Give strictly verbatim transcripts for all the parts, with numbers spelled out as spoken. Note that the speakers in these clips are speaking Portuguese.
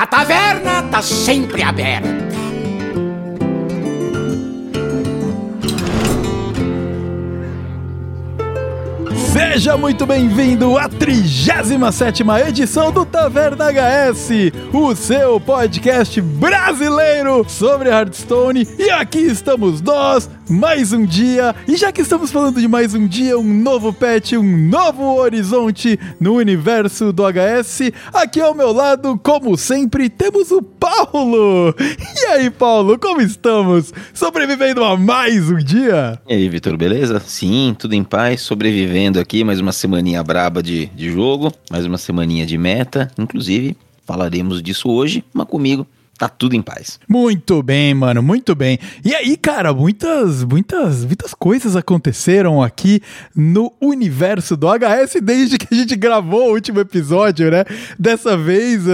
A taverna tá sempre aberta. Seja muito bem-vindo à trigésima sétima edição do Taverna H S, o seu podcast brasileiro sobre Hearthstone. E aqui estamos nós, mais um dia. E já que estamos falando de mais um dia, um novo patch, um novo horizonte no universo do H S, aqui ao meu lado, como sempre, temos o Paulo. E aí, Paulo, como estamos? Sobrevivendo a mais um dia? E aí, Vitor, beleza? Sim, tudo em paz, sobrevivendo aqui, mais uma semaninha braba de, de jogo, mais uma semaninha de meta, inclusive falaremos disso hoje, mas comigo tá tudo em paz. Muito bem, mano, muito bem. E aí, cara, muitas, muitas, muitas coisas aconteceram aqui no universo do H S desde que a gente gravou o último episódio, né? Dessa vez uh,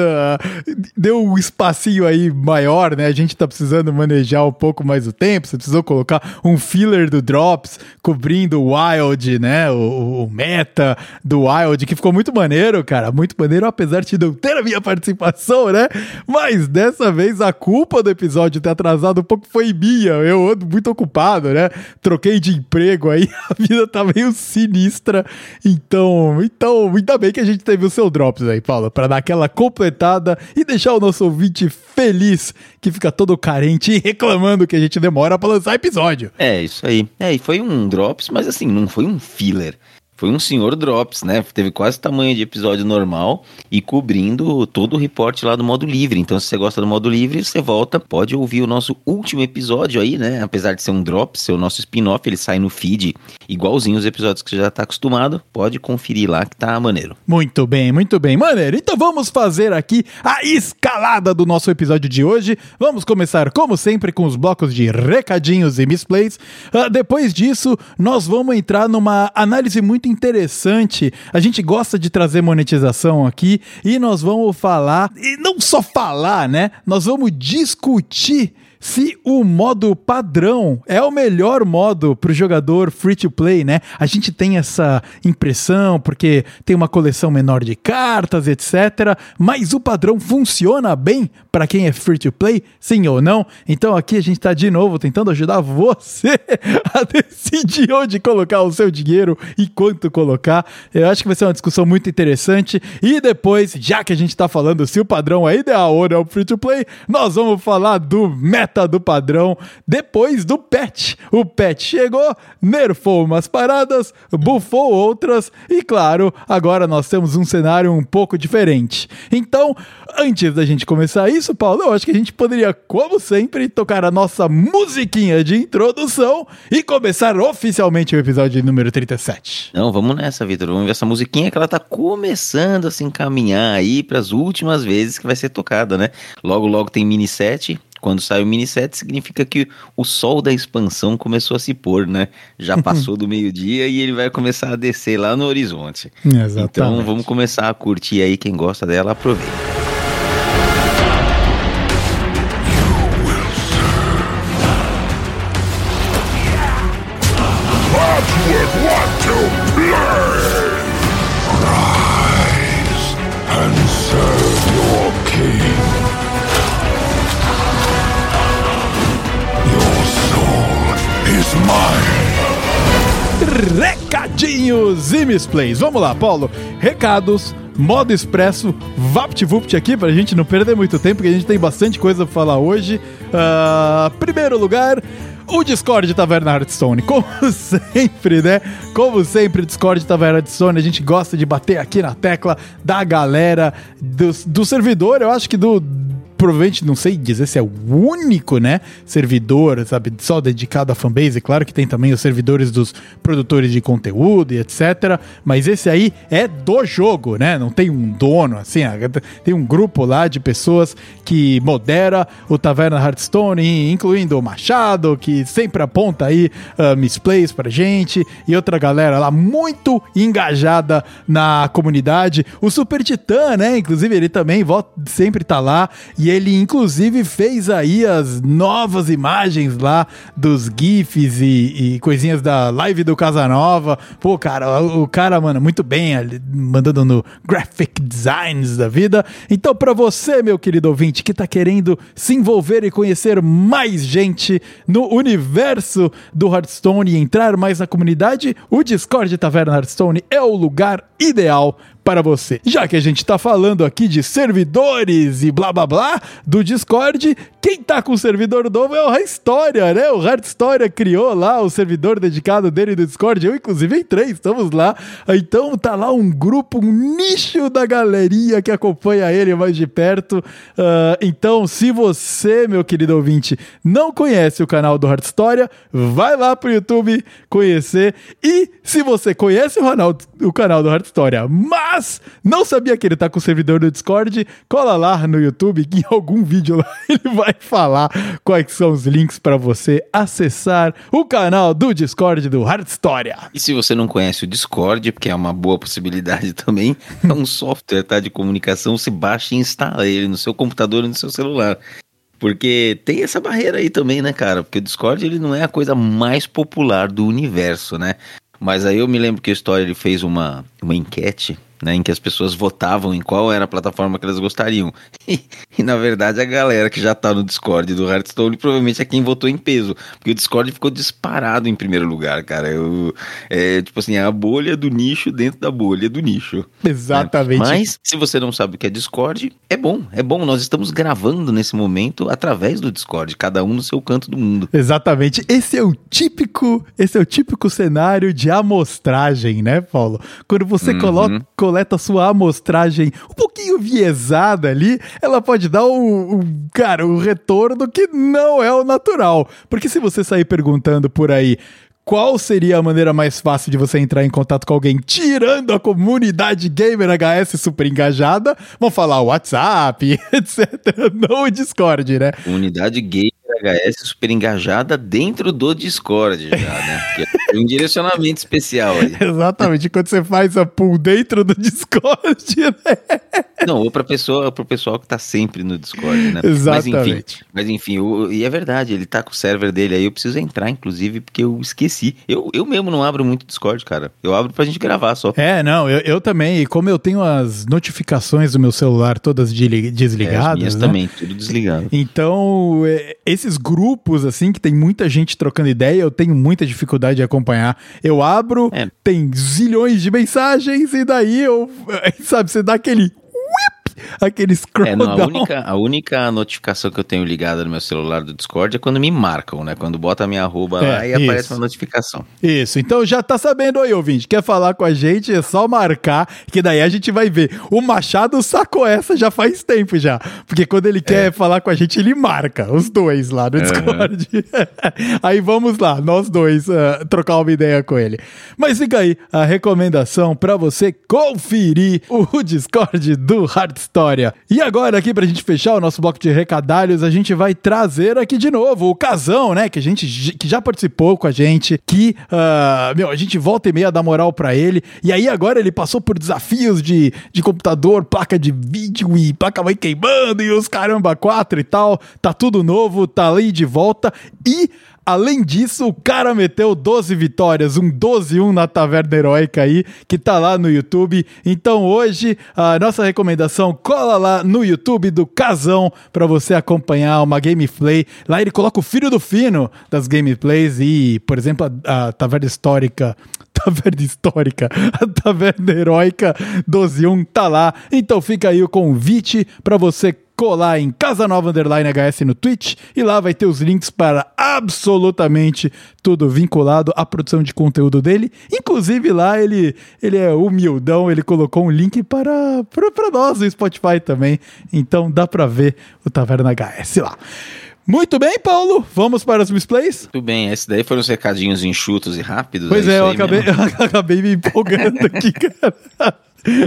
deu um espacinho aí maior, né? A gente tá precisando manejar um pouco mais o tempo, você precisou colocar um filler do Drops cobrindo o Wild, né? O, o meta do Wild, que ficou muito maneiro, cara, muito maneiro, apesar de não ter a minha participação, né? Mas dessa vez vez a culpa do episódio ter atrasado um pouco foi minha, eu ando muito ocupado, né, troquei de emprego aí, a vida tá meio sinistra, então, então ainda bem que a gente teve o seu Drops aí, Paulo, pra dar aquela completada e deixar o nosso ouvinte feliz, que fica todo carente e reclamando que a gente demora pra lançar episódio. É, isso aí, é, e foi um Drops, mas assim, não foi um filler. Foi um senhor Drops, né? Teve quase o tamanho de episódio normal e cobrindo todo o reporte lá do modo livre. Então, se você gosta do modo livre, você volta, pode ouvir o nosso último episódio aí, né? Apesar de ser um Drops, ser o nosso spin-off, ele sai no feed igualzinho os episódios que você já tá acostumado. Pode conferir lá que tá maneiro. Muito bem, muito bem, maneiro. Então, vamos fazer aqui a escalada do nosso episódio de hoje. Vamos começar, como sempre, com os blocos de recadinhos e misplays. Uh, depois disso, nós vamos entrar numa análise muito interessante, a gente gosta de trazer monetização aqui e nós vamos falar, e não só falar, né? Nós vamos discutir se o modo padrão é o melhor modo para o jogador free-to-play, né? A gente tem essa impressão porque tem uma coleção menor de cartas, etcétera. Mas o padrão funciona bem para quem é free-to-play, sim ou não? Então aqui a gente está de novo tentando ajudar você a decidir onde colocar o seu dinheiro e quanto colocar. Eu acho que vai ser uma discussão muito interessante. E depois, já que a gente está falando se o padrão é ideal ou não free-to-play, nós vamos falar do meta do padrão, depois do patch. O patch chegou, nerfou umas paradas, buffou outras e, claro, agora nós temos um cenário um pouco diferente. Então, antes da gente começar isso, Paulo, eu acho que a gente poderia, como sempre, tocar a nossa musiquinha de introdução e começar oficialmente o episódio número trinta e sete. Não, vamos nessa, Vitor. Vamos ver essa musiquinha que ela tá começando a se encaminhar aí para as últimas vezes que vai ser tocada, né? Logo, logo tem mini set. Quando sai o mini set, significa que o sol da expansão começou a se pôr, né? Já passou do meio-dia e ele vai começar a descer lá no horizonte. Exatamente. Então vamos começar a curtir aí. Quem gosta dela, aproveita. Recadinhos e misplays. Vamos lá, Paulo. Recados, modo expresso, vapt-vupt aqui pra gente não perder muito tempo, porque a gente tem bastante coisa pra falar hoje. Uh, primeiro lugar, o Discord Taverna Hearthstone, como sempre, né? Como sempre, Discord Taverna Hearthstone, a gente gosta de bater aqui na tecla da galera do, do servidor, eu acho que do... provavelmente, não sei dizer se é o único, né, servidor, sabe, só dedicado à fanbase, claro que tem também os servidores dos produtores de conteúdo e etcétera, mas esse aí é do jogo, né, não tem um dono, assim, tem um grupo lá de pessoas que modera o Taverna Hearthstone, incluindo o Machado, que sempre aponta aí uh, misplays pra gente, e outra galera lá muito engajada na comunidade, o Super Titã, né, inclusive ele também volta, sempre tá lá, e Ele, inclusive, fez aí as novas imagens lá dos GIFs e, e coisinhas da live do Casanova. Pô, cara, o, o cara, mano, muito bem, ali, mandando no Graphic Designs da vida. Então, pra você, meu querido ouvinte, que tá querendo se envolver e conhecer mais gente no universo do Hearthstone e entrar mais na comunidade, o Discord Taverna Hearthstone é o lugar ideal para você. Já que a gente tá falando aqui de servidores e blá blá blá do Discord, quem tá com o servidor novo é o Hearthstory, né? O Hearthstory criou lá o servidor dedicado dele do Discord, eu inclusive entrei, estamos lá. Então tá lá um grupo, um nicho da galeria que acompanha ele mais de perto. Uh, então se você, meu querido ouvinte, não conhece o canal do Hearthstory, vai lá pro YouTube conhecer. E se você conhece o, Ronaldo, o canal do Hearthstory, mas Mas não sabia que ele tá com o servidor do Discord, cola lá no YouTube que em algum vídeo lá ele vai falar quais são os links para você acessar o canal do Discord do Hearthstory. E se você não conhece o Discord, porque é uma boa possibilidade também, é um software, tá, de comunicação, você baixa e instala ele no seu computador e no seu celular. Porque tem essa barreira aí também, né, cara? Porque o Discord ele não é a coisa mais popular do universo, né? Mas aí eu me lembro que a História ele fez uma, uma enquete, né, em que as pessoas votavam em qual era a plataforma que elas gostariam. E, e na verdade a galera que já tá no Discord do Hearthstone provavelmente é quem votou em peso, porque o Discord ficou disparado em primeiro lugar, cara. Eu, é tipo assim, a bolha do nicho dentro da bolha do nicho. Exatamente. Né? Mas se você não sabe o que é Discord, é bom, é bom. Nós estamos gravando nesse momento através do Discord, cada um no seu canto do mundo. Exatamente. Esse é o típico, esse é o típico cenário de amostragem, né, Paulo? Quando você uhum. coloca coleta sua amostragem um pouquinho viesada ali, ela pode dar um, um, cara, um retorno que não é o natural. Porque se você sair perguntando por aí qual seria a maneira mais fácil de você entrar em contato com alguém, tirando a comunidade gamer H S super engajada, vão falar WhatsApp, etcétera, não o Discord, né? Comunidade gamer H S super engajada dentro do Discord já, né? Tem um direcionamento especial aí. Exatamente, quando você faz a pool dentro do Discord, né? Não, ou para pessoa, pro pessoal que tá sempre no Discord, né? Exatamente. Mas enfim, mas enfim eu, e é verdade, ele tá com o server dele aí, eu preciso entrar, inclusive, porque eu esqueci. Eu, eu mesmo não abro muito Discord, cara. Eu abro pra gente gravar só. É, não, eu, eu também, e como eu tenho as notificações do meu celular todas de, desligadas, é, as minhas, né? Também, tudo desligado. Então, esse Esses grupos, assim, que tem muita gente trocando ideia, eu tenho muita dificuldade de acompanhar. Eu abro, é. tem zilhões de mensagens, e daí eu, sabe, você dá aquele whip, aquele scroll é, não, a, única, a única notificação que eu tenho ligada no meu celular do Discord é quando me marcam, né? Quando bota a minha arroba é, lá e isso. aparece uma notificação. Isso, então já tá sabendo aí, ouvinte. Quer falar com a gente, é só marcar, que daí a gente vai ver. O Machado sacou essa já faz tempo já, porque quando ele quer é. falar com a gente, ele marca os dois lá no Discord. Uhum. Aí vamos lá, nós dois, uh, trocar uma ideia com ele. Mas fica aí a recomendação pra você conferir o Discord do Hearthstory. E agora aqui pra gente fechar o nosso bloco de recadalhos, a gente vai trazer aqui de novo o Casão, né, que, a gente, que já participou com a gente, que uh, meu, a gente volta e meia dá moral pra ele, e aí agora ele passou por desafios de, de computador, placa de vídeo e placa vai queimando e os caramba quatro e tal, tá tudo novo, tá ali de volta e... Além disso, o cara meteu doze vitórias, um doze a um na Taverna Heroica aí, que tá lá no YouTube. Então hoje, a nossa recomendação, cola lá no YouTube do Casão pra você acompanhar uma gameplay. Lá ele coloca o filho do fino das gameplays e, por exemplo, a, a Taverna Histórica... Taverna Histórica, a Taverna Heroica doze a um tá lá. Então fica aí o convite pra você colar em Casanova Underline H S no Twitch e lá vai ter os links para absolutamente tudo vinculado à produção de conteúdo dele. Inclusive lá ele, ele é humildão, ele colocou um link para, para, para nós no Spotify também. Então dá para ver o Taverna H S lá. Muito bem, Paulo, vamos para os misplays? Muito bem, esse daí foram os recadinhos enxutos e rápidos. Pois é, é eu, acabei, eu acabei me empolgando aqui, cara.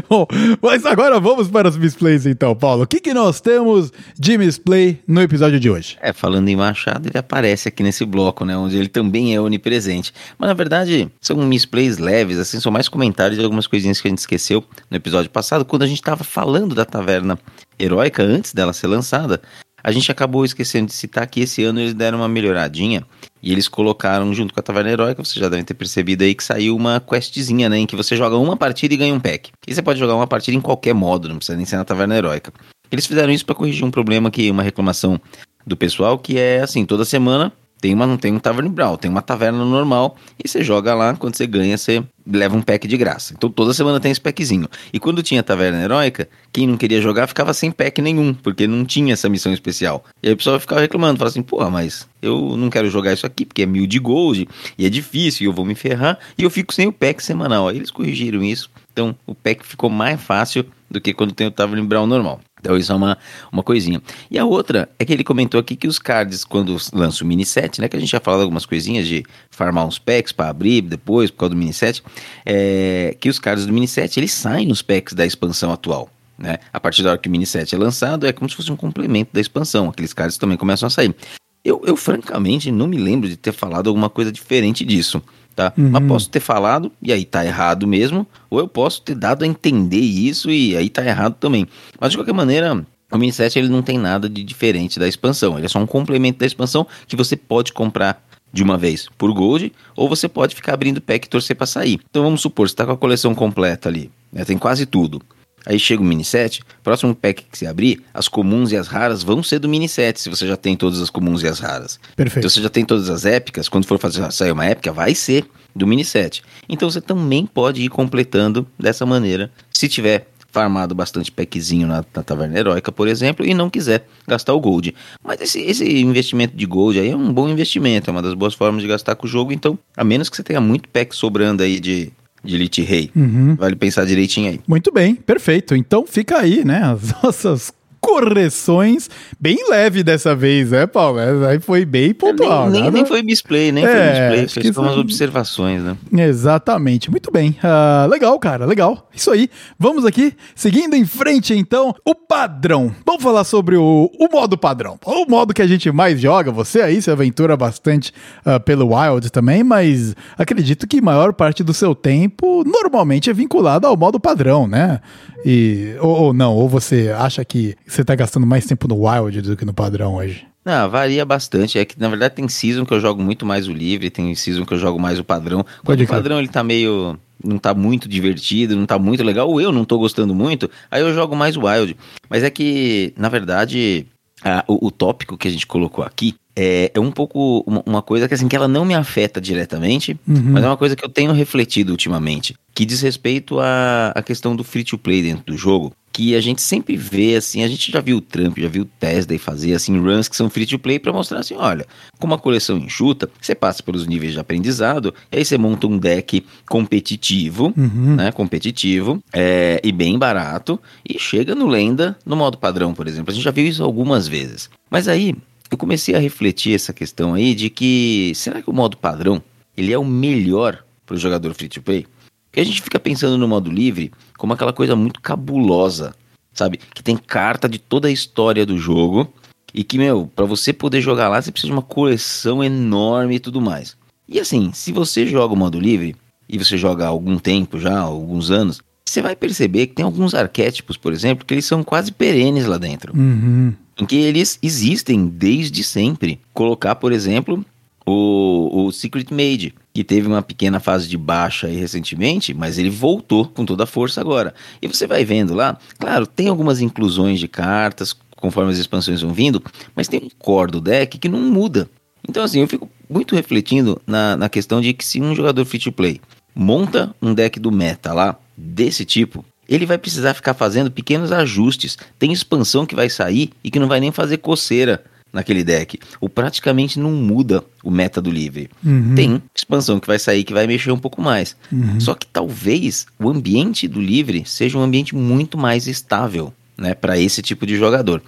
Bom, mas agora vamos para os misplays então, Paulo. O que, que nós temos de misplay no episódio de hoje? É, falando em Machado, ele aparece aqui nesse bloco, né? Onde ele também é onipresente. Mas na verdade, são misplays leves, assim, são mais comentários de algumas coisinhas que a gente esqueceu no episódio passado, quando a gente estava falando da Taverna Heroica, antes dela ser lançada. A gente acabou esquecendo de citar que esse ano eles deram uma melhoradinha e eles colocaram junto com a Taverna Heroica, vocês já devem ter percebido aí que saiu uma questzinha, né, em que você joga uma partida e ganha um pack. E você pode jogar uma partida em qualquer modo, não precisa nem ser na Taverna Heroica. Eles fizeram isso para corrigir um problema que uma reclamação do pessoal, que é assim, toda semana tem uma, não tem um Tavern Brawl, tem uma taverna normal e você joga lá, quando você ganha você leva um pack de graça. Então toda semana tem esse packzinho. E quando tinha Taverna Heroica, quem não queria jogar ficava sem pack nenhum, porque não tinha essa missão especial. E aí o pessoal ficava reclamando, falava assim, porra, mas eu não quero jogar isso aqui, porque é mil de gold, e é difícil, e eu vou me ferrar, e eu fico sem o pack semanal. Aí eles corrigiram isso, então o pack ficou mais fácil do que quando tem o Tavern Brawl normal. Então isso é uma, uma coisinha. E a outra é que ele comentou aqui que os cards, quando lança o mini set, né, que a gente já falou algumas coisinhas de farmar uns packs para abrir depois, por causa do mini set, é, que os cards do mini set, eles saem nos packs da expansão atual, né? A partir da hora que o mini set é lançado, é como se fosse um complemento da expansão. Aqueles cards também começam a sair. Eu, eu francamente, não me lembro de ter falado alguma coisa diferente disso, tá? Uhum. Mas posso ter falado, e aí tá errado mesmo, ou eu posso ter dado a entender isso, e aí tá errado também. Mas de qualquer maneira, o mini set, ele não tem nada de diferente da expansão. Ele é só um complemento da expansão que você pode comprar de uma vez por gold, ou você pode ficar abrindo pack e torcer pra sair. Então vamos supor, você tá com a coleção completa ali, né? Tem quase tudo. Aí chega o mini set, próximo pack que você abrir, as comuns e as raras vão ser do mini set, se você já tem todas as comuns e as raras. Perfeito. Então você já tem todas as épicas, quando for fazer sair uma épica, vai ser do mini set. Então você também pode ir completando dessa maneira, se tiver farmado bastante packzinho na, na Taverna Heroica, por exemplo, e não quiser gastar o gold. Mas esse, esse investimento de gold aí é um bom investimento, é uma das boas formas de gastar com o jogo, então, a menos que você tenha muito pack sobrando aí de... de Elite Rei. Uhum. Vale pensar direitinho aí. Muito bem, perfeito. Então fica aí, né, as nossas correções, bem leve dessa vez, né, Paulo? Aí foi bem pontual. É, nem, nem, nem foi misplay, nem é, foi misplay, fez umas são... observações, né? Exatamente, muito bem. Uh, legal, cara, legal. Isso aí. Vamos aqui, seguindo em frente, então, o padrão. Vamos falar sobre o, o modo padrão. O modo que a gente mais joga, você aí se aventura bastante uh, pelo Wild também, mas acredito que maior parte do seu tempo normalmente é vinculado ao modo padrão, né? E, ou, ou não, ou você acha que você tá gastando mais tempo no Wild do que no padrão hoje? Ah, varia bastante. É que, na verdade, tem season que eu jogo muito mais o livre, tem season que eu jogo mais o padrão. Quando o padrão, ele tá meio... não tá muito divertido, não tá muito legal, ou eu não tô gostando muito, aí eu jogo mais o Wild. Mas é que, na verdade, a, o, o tópico que a gente colocou aqui é, é um pouco uma, uma coisa que, assim, que ela não me afeta diretamente, uhum, mas é uma coisa que eu tenho refletido ultimamente, que diz respeito à, à questão do free-to-play dentro do jogo. Que a gente sempre vê, assim, a gente já viu o Trump, já viu o Tesla fazer, assim, runs que são free-to-play pra mostrar, assim, olha, com uma coleção enxuta, você passa pelos níveis de aprendizado, e aí você monta um deck competitivo, uhum, né, competitivo, é, e bem barato, e chega no Lenda, no modo padrão, por exemplo. A gente já viu isso algumas vezes. Mas aí, eu comecei a refletir essa questão aí de que, será que o modo padrão, ele é o melhor pro jogador free-to-play? Porque a gente fica pensando no modo livre como aquela coisa muito cabulosa, sabe? Que tem carta de toda a história do jogo e que, meu, pra você poder jogar lá, você precisa de uma coleção enorme e tudo mais. E assim, se você joga o modo livre, e você joga há algum tempo já, há alguns anos, você vai perceber que tem alguns arquétipos, por exemplo, que eles são quase perenes lá dentro. Uhum. Em que eles existem desde sempre. Colocar, por exemplo, o, o Secret Mage, que teve uma pequena fase de baixa aí recentemente, mas ele voltou com toda a força agora. E você vai vendo lá, claro, tem algumas inclusões de cartas, conforme as expansões vão vindo, mas tem um core do deck que não muda. Então assim, eu fico muito refletindo na, na questão de que se um jogador free-to-play monta um deck do meta lá, desse tipo, ele vai precisar ficar fazendo pequenos ajustes. Tem expansão que vai sair e que não vai nem fazer coceira naquele deck, ou praticamente não muda o meta do livre. Uhum. Tem expansão que vai sair, que vai mexer um pouco mais. Uhum. Só que talvez o ambiente do livre seja um ambiente muito mais estável, né, para esse tipo de jogador.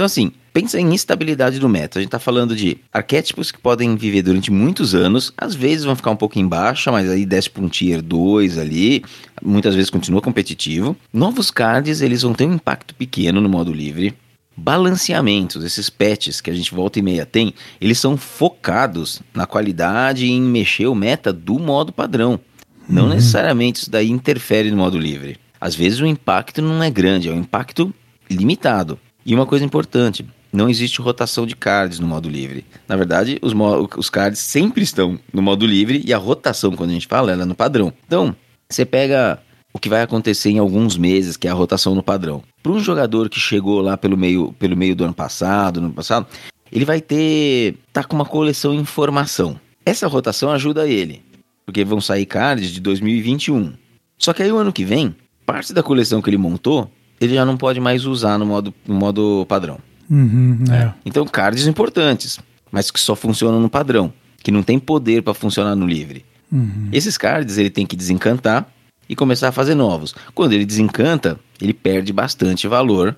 Então, assim, pensa em instabilidade do meta. A gente tá falando de arquétipos que podem viver durante muitos anos, às vezes vão ficar um pouco em baixa, mas aí desce para um tier dois ali, muitas vezes continua competitivo. Novos cards, eles vão ter um impacto pequeno no modo livre. Balanceamentos, esses patches que a gente volta e meia tem, eles são focados na qualidade e em mexer o meta do modo padrão. Não uhum. necessariamente isso daí interfere no modo livre. Às vezes o impacto não é grande, é um impacto limitado. E uma coisa importante, não existe rotação de cards no modo livre. Na verdade, os, mo- os cards sempre estão no modo livre e a rotação, quando a gente fala, ela é no padrão. Então, você pega o que vai acontecer em alguns meses, que é a rotação no padrão. Para um jogador que chegou lá pelo meio, pelo meio do ano passado, no ano passado, ele vai ter... tá com uma coleção em formação. Essa rotação ajuda ele, porque vão sair cards de dois mil e vinte e um. Só que aí o ano que vem, parte da coleção que ele montou, ele já não pode mais usar no modo, no modo padrão. Uhum, é. Então cards importantes, mas que só funcionam no padrão, que não tem poder para funcionar no livre. Uhum. Esses cards ele tem que desencantar e começar a fazer novos. Quando ele desencanta, ele perde bastante valor,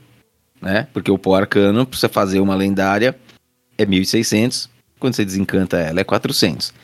né? Porque o pó arcano, para você fazer uma lendária, é mil e seiscentos. Quando você desencanta ela, é quatrocentos.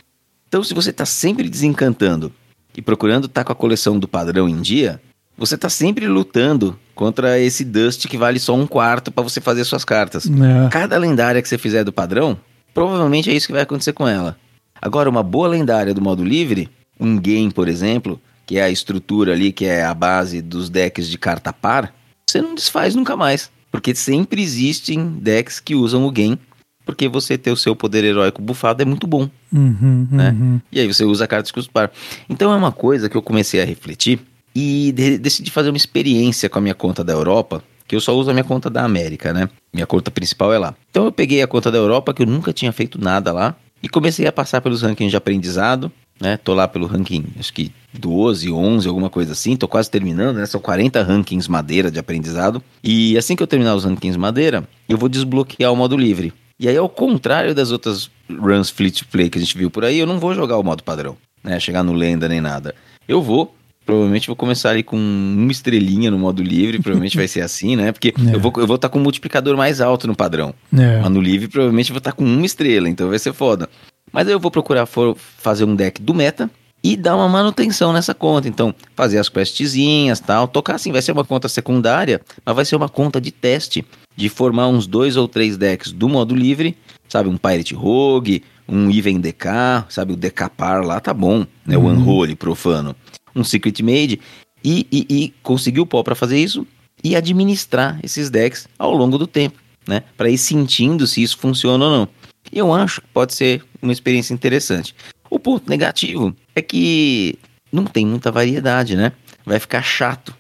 Então, se você está sempre desencantando e procurando estar tá com a coleção do padrão em dia, você está sempre lutando contra esse dust que vale só um quarto para você fazer suas cartas. É. Cada lendária que você fizer do padrão, provavelmente é isso que vai acontecer com ela. Agora, uma boa lendária do modo livre, um game, por exemplo, que é a estrutura ali, que é a base dos decks de carta par, você não desfaz nunca mais. Porque sempre existem decks que usam o game, porque você ter o seu poder heróico bufado é muito bom. Uhum, né? Uhum. E aí você usa cartas de custo par. Então é uma coisa que eu comecei a refletir e de- decidi fazer uma experiência com a minha conta da Europa, que eu só uso a minha conta da América, né? Minha conta principal é lá. Então eu peguei a conta da Europa, que eu nunca tinha feito nada lá, e comecei a passar pelos rankings de aprendizado, né? Tô lá pelo ranking, acho que doze, onze, alguma coisa assim. Tô quase terminando, né? São quarenta rankings madeira de aprendizado. E assim que eu terminar os rankings madeira, eu vou desbloquear o modo livre. E aí, ao contrário das outras runs Fleet Play que a gente viu por aí, eu não vou jogar o modo padrão, né? Chegar no lenda nem nada. Eu vou, provavelmente vou começar ali com uma estrelinha no modo livre, provavelmente vai ser assim, né? Porque é. eu vou eu vou estar com um multiplicador mais alto no padrão. É. Mas no livre, provavelmente vou estar com uma estrela, então vai ser foda. Mas aí eu vou procurar for fazer um deck do meta e dar uma manutenção nessa conta. Então, fazer as questzinhas e tal, tocar assim. Vai ser uma conta secundária, mas vai ser uma conta de teste, de formar uns dois ou três decks do modo livre, sabe? Um Pirate Rogue, um Even D K, sabe? O D K Par lá tá bom, né? O Unholy, profano. Um Secret Mage. E, e, e conseguir o pó pra fazer isso e administrar esses decks ao longo do tempo, né? Pra ir sentindo se isso funciona ou não. E eu acho que pode ser uma experiência interessante. O ponto negativo é que não tem muita variedade, né? Vai ficar chato.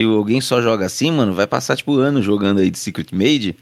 Se alguém só joga assim, mano, vai passar tipo anos jogando aí de Secret Mage,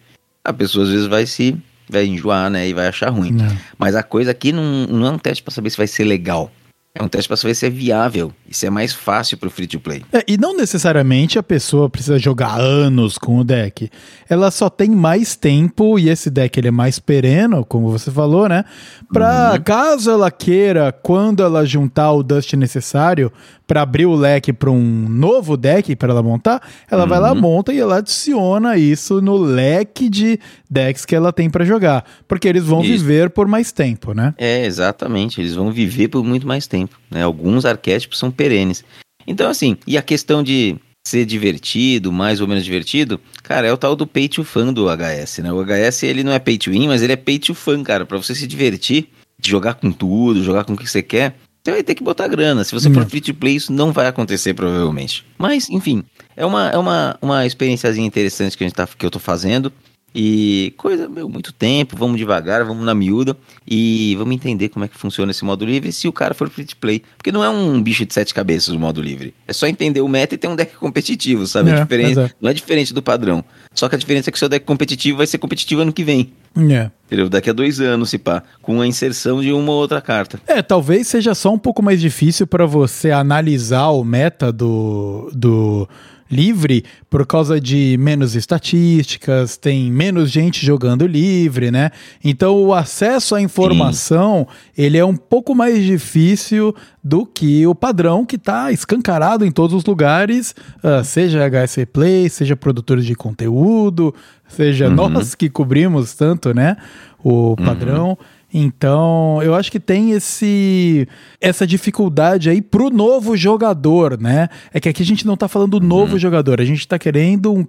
a pessoa às vezes vai se vai enjoar, né? E vai achar ruim. Não. Mas a coisa aqui não, não é um teste pra saber se vai ser legal. É um teste pra saber se é viável. Isso é mais fácil pro free to play. É, e não necessariamente a pessoa precisa jogar anos com o deck. Ela só tem mais tempo, e esse deck ele é mais pereno, como você falou, né? Pra, uhum. caso ela queira, quando ela juntar o dust necessário pra abrir o leque pra um novo deck pra ela montar, ela uhum. vai lá, monta e ela adiciona isso no leque de decks que ela tem pra jogar. Porque eles vão isso. viver por mais tempo, né? É, exatamente. Eles vão viver por muito mais tempo. Né? Alguns arquétipos são perenes. Então, assim, e a questão de ser divertido, mais ou menos divertido, cara, é o tal do pay to fan do H S, né? O H S, ele não é pay to win, mas ele é pay to fan, cara, pra você se divertir, jogar com tudo, jogar com o que você quer, você vai ter que botar grana. Se você for free to play, isso não vai acontecer, provavelmente. Mas, enfim, é uma, é uma, uma experiênciazinha interessante que, a gente tá, que eu tô fazendo. E coisa, meu, muito tempo, vamos devagar, vamos na miúda e vamos entender como é que funciona esse modo livre se o cara for free to play. Porque não é um bicho de sete cabeças o modo livre. É só entender o meta e ter um deck competitivo, sabe? É, é não é diferente do padrão. Só que a diferença é que o seu deck competitivo vai ser competitivo ano que vem. É. Entendeu? Daqui a dois anos, se pá, com a inserção de uma ou outra carta. É, talvez seja só um pouco mais difícil para você analisar o meta do... do... livre por causa de menos estatísticas, tem menos gente jogando livre, né? Então o acesso à informação, sim, ele é um pouco mais difícil do que o padrão que está escancarado em todos os lugares, uh, seja H S Play, seja produtores de conteúdo, seja uhum. nós que cobrimos tanto, né, o padrão. Uhum. Então, eu acho que tem esse, essa dificuldade aí pro novo jogador, né? É que aqui a gente não tá falando novo uhum. jogador, a gente tá querendo, um,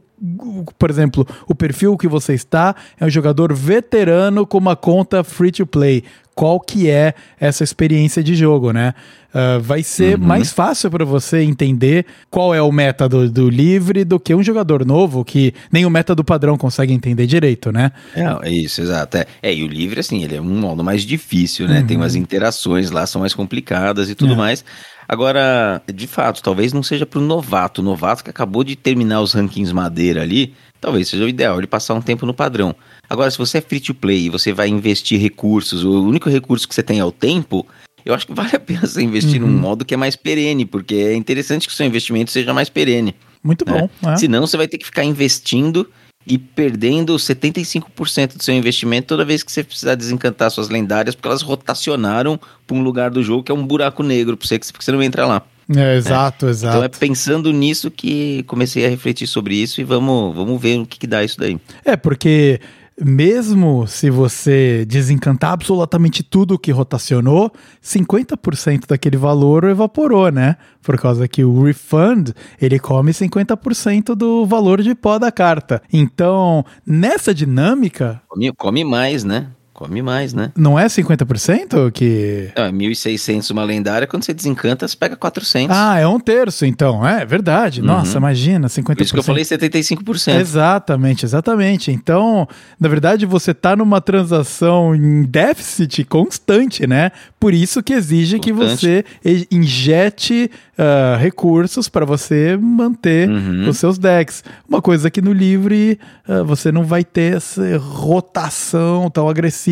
por exemplo, o perfil que você está é um jogador veterano com uma conta free to play. Qual que é essa experiência de jogo, né? Uh, vai ser uhum. mais fácil para você entender qual é o meta do, do livre do que um jogador novo, que nem o meta do padrão consegue entender direito, né? É, é isso, exato. É, é, e o livre, assim, ele é um modo mais difícil, né? Uhum. Tem umas interações lá, são mais complicadas e tudo é. mais. Agora, de fato, talvez não seja pro novato. O novato que acabou de terminar os rankings madeira ali, talvez seja o ideal ele passar um tempo no padrão. Agora, se você é free to play e você vai investir recursos, o único recurso que você tem é o tempo, eu acho que vale a pena você investir uhum. num modo que é mais perene, porque é interessante que o seu investimento seja mais perene. Muito né? bom. É. Senão você vai ter que ficar investindo e perdendo setenta e cinco por cento do seu investimento toda vez que você precisar desencantar suas lendárias, porque elas rotacionaram para um lugar do jogo que é um buraco negro para você, porque você não vai entrar lá. É, exato, é. exato. Então é pensando nisso que comecei a refletir sobre isso e vamos, vamos ver o que, que dá isso daí. É, porque mesmo se você desencantar absolutamente tudo que rotacionou, cinquenta por cento daquele valor evaporou, né? Por causa que o refund, ele come cinquenta por cento do valor de pó da carta. Então, nessa dinâmica... Come, come mais, né? Come mais, né? Não é cinquenta por cento que... Não, é mil e seiscentos uma lendária, quando você desencanta, você pega quatrocentos. Ah, é um terço, então. É verdade. Uhum. Nossa, imagina, cinquenta por cento. Por isso que eu falei setenta e cinco por cento. Exatamente, exatamente. Então, na verdade, você tá numa transação em déficit constante, né? Por isso que exige constante. Que você injete uh, recursos para você manter uhum. os seus decks. Uma coisa que no livre uh, você não vai ter essa rotação tão agressiva.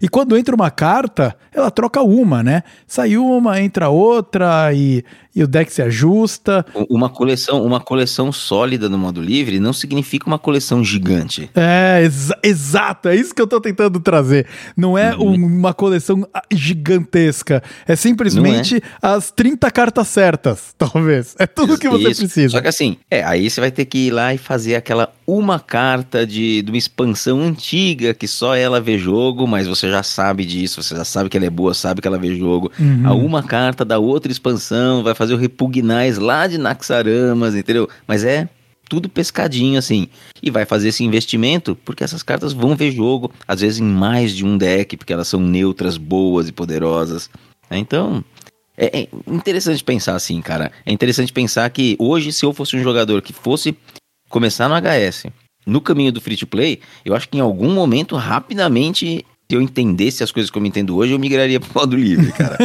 E quando entra uma carta, ela troca uma, né? Sai uma, entra outra e, e o deck se ajusta. Uma coleção, uma coleção sólida no modo livre não significa uma coleção gigante. É, ex- exato, é isso que eu tô tentando trazer. Não é uhum. um, uma coleção gigantesca, é simplesmente é. as trinta cartas certas, talvez. É tudo que você isso. precisa. Só que assim, é, aí você vai ter que ir lá e fazer aquela uma carta de, de uma expansão antiga que só ela vê jogo. Mas você já sabe disso, você já sabe que ela é boa, sabe que ela vê jogo. Uhum. A uma carta da outra expansão vai fazer o Repugnais lá de Naxxramas, entendeu? Mas é tudo pescadinho, assim. E vai fazer esse investimento porque essas cartas vão ver jogo, às vezes em mais de um deck, porque elas são neutras, boas e poderosas. Então, é interessante pensar assim, cara. É interessante pensar que hoje, se eu fosse um jogador que fosse começar no H S... No caminho do free to play, eu acho que em algum momento, rapidamente, se eu entendesse as coisas como eu entendo hoje, eu migraria pro modo livre, cara.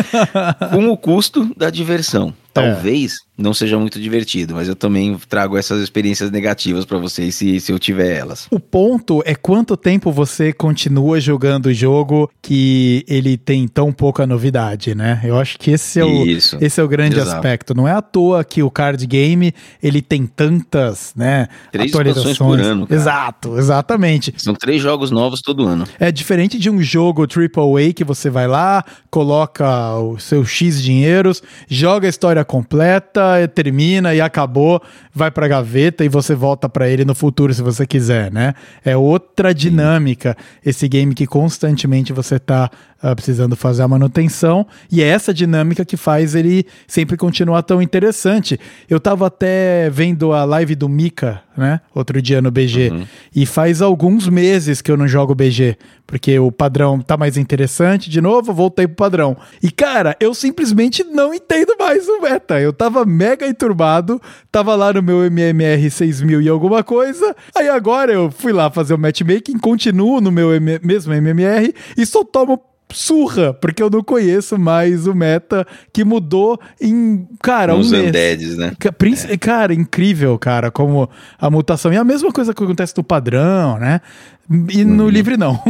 Com o custo da diversão. Talvez é. não seja muito divertido, mas eu também trago essas experiências negativas pra vocês, se, se eu tiver elas. O ponto é quanto tempo você continua jogando o jogo que ele tem tão pouca novidade, né? Eu acho que esse é o, esse é o grande Exato. aspecto. Não é à toa que o card game, ele tem tantas, né, três atualizações por ano, cara. Exato, exatamente. São três jogos novos todo ano. É diferente de um jogo triplo A que você vai lá, coloca o seu X dinheiros, joga a história completa, termina e acabou, vai pra gaveta e você volta pra ele no futuro se você quiser, né? É outra dinâmica esse game que constantemente você tá uh, precisando fazer a manutenção, e é essa dinâmica que faz ele sempre continuar tão interessante. Eu tava até vendo a live do Mika, né? Outro dia no B G, uhum. e faz alguns meses que eu não jogo B G, porque o padrão tá mais interessante, de novo, voltei pro padrão. E cara, eu simplesmente não entendo mais o meta, eu tava mega enturbado, tava lá no meu M M R seis mil e alguma coisa, aí agora eu fui lá fazer o matchmaking, continuo no meu M- mesmo M M R e só tomo surra, porque eu não conheço mais o meta que mudou em, cara, um mês. Undeads, né? Prince, é. Cara, incrível, cara, como a mutação. E a mesma coisa que acontece no padrão, né? E no uhum. livre não.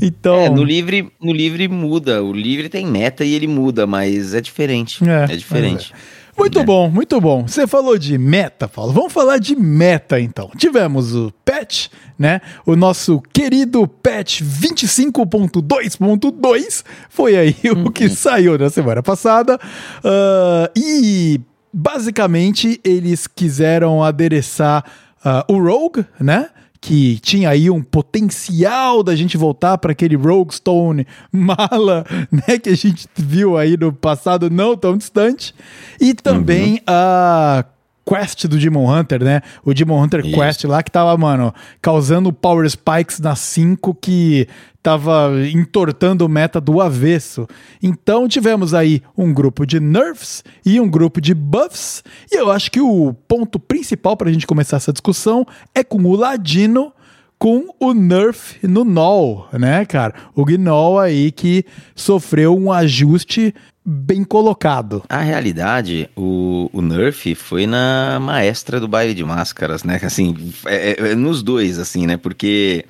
Então... É, no livre, no livre muda. O livre tem meta e ele muda, mas é diferente. É, é diferente. É. Muito bom, muito bom. Você falou de meta, Paulo. Vamos falar de meta, então. Tivemos o patch, né? O nosso querido patch vinte e cinco ponto dois ponto dois foi aí uhum. o que saiu na semana passada. Uh, e, basicamente, eles quiseram adereçar uh, o Rogue, né? Que tinha aí um potencial da gente voltar para aquele Rogue Stone mala, né, que a gente viu aí no passado não tão distante. E também uhum. a quest do Demon Hunter, né? O Demon Hunter Isso. quest lá que tava, mano, causando power spikes na cinco que tava entortando o meta do avesso. Então tivemos aí um grupo de nerfs e um grupo de buffs. E eu acho que o ponto principal pra gente começar essa discussão é com o Ladino, com o nerf no Gnoll, né, cara? O Gnoll aí que sofreu um ajuste bem colocado. A realidade, o, o nerf foi na Maestra do Baile de Máscaras, né? Assim, é, é, nos dois, assim, né? Porque...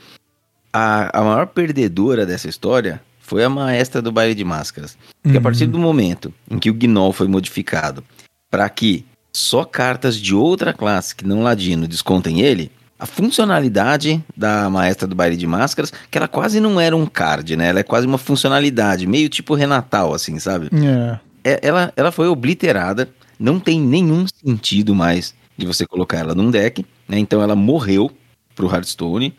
A, a maior perdedora dessa história foi a Maestra do Baile de Máscaras. Porque uhum. a partir do momento em que o Gnoll foi modificado para que só cartas de outra classe que não Ladino descontem ele, a funcionalidade da Maestra do Baile de Máscaras, que ela quase não era um card, né? Ela é quase uma funcionalidade, meio tipo Renatal, assim, sabe? Yeah. É, ela, ela foi obliterada, não tem nenhum sentido mais de você colocar ela num deck, né? Então ela morreu pro Hearthstone.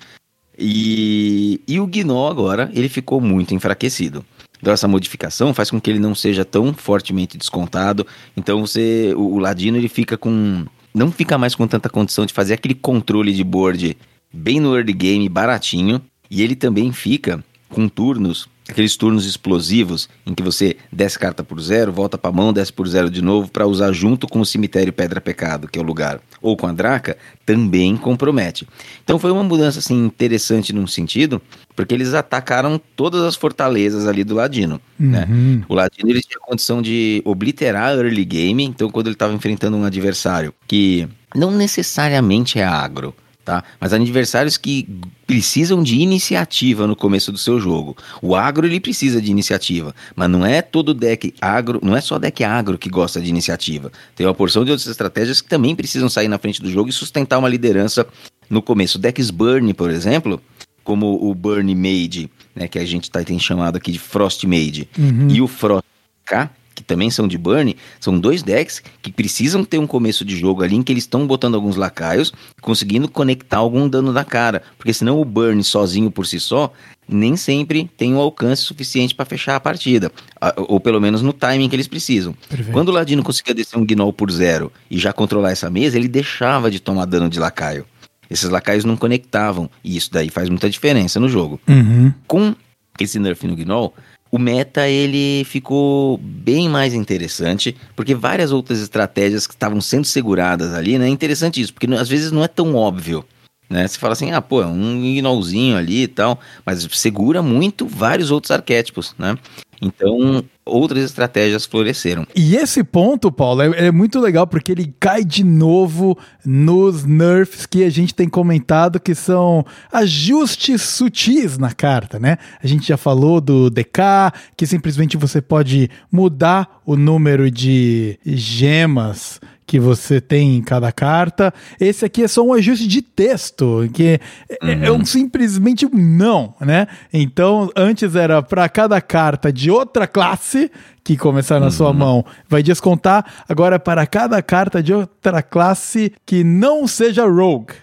E, e o Gnoll agora, ele ficou muito enfraquecido. Então essa modificação faz com que ele não seja tão fortemente descontado. Então você, o, o Ladino, ele fica com... Não fica mais com tanta condição de fazer aquele controle de board bem no early game, baratinho. E ele também fica com turnos, aqueles turnos explosivos, em que você desce carta por zero, volta pra mão, desce por zero de novo, pra usar junto com o cemitério Pedra Pecado, que é o lugar, ou com a Draca, também compromete. Então foi uma mudança assim, interessante num sentido, porque eles atacaram todas as fortalezas ali do Ladino. Uhum. Né? O Ladino ele tinha a condição de obliterar early game, então quando ele estava enfrentando um adversário que não necessariamente é agro, tá? Mas adversários que precisam de iniciativa no começo do seu jogo. O agro ele precisa de iniciativa, mas não é todo deck agro, não é só deck agro que gosta de iniciativa. Tem uma porção de outras estratégias que também precisam sair na frente do jogo e sustentar uma liderança no começo. Decks Burn, por exemplo, como o Burn Mage, né, que a gente tá, tem chamado aqui de Frost Mage, uhum. e o Frost D K, que também são de burn, são dois decks que precisam ter um começo de jogo ali em que eles estão botando alguns lacaios, conseguindo conectar algum dano na cara, porque senão o burn sozinho por si só, nem sempre tem um alcance suficiente para fechar a partida, ou pelo menos no timing que eles precisam. Perfeito. Quando o Ladino conseguia descer um Gnoll por zero e já controlar essa mesa, ele deixava de tomar dano de lacaio. Esses lacaios não conectavam, e isso daí faz muita diferença no jogo. Uhum. Com esse nerf no Gnoll, o meta ele ficou bem mais interessante, porque várias outras estratégias que estavam sendo seguradas ali, né? É interessante isso, porque às vezes não é tão óbvio, né? Você fala assim, ah, pô, é um Gnollzinho ali e tal, mas segura muito vários outros arquétipos, né? Então, outras estratégias floresceram. E esse ponto, Paulo, é, é muito legal porque ele cai de novo nos nerfs que a gente tem comentado, que são ajustes sutis na carta, né? A gente já falou do D K, que simplesmente você pode mudar o número de gemas que você tem em cada carta. Esse aqui é só um ajuste de texto, que uhum. é, é um simplesmente um não, né? Então, antes era para cada carta de outra classe que começar na uhum. sua mão, vai descontar. Agora é para cada carta de outra classe que não seja rogue.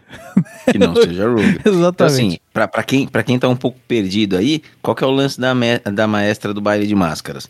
Que não seja rogue. Exatamente. Então, assim, pra, pra quem, pra quem tá um pouco perdido aí, qual que é o lance da, me- da Maestra do Baile de Máscaras?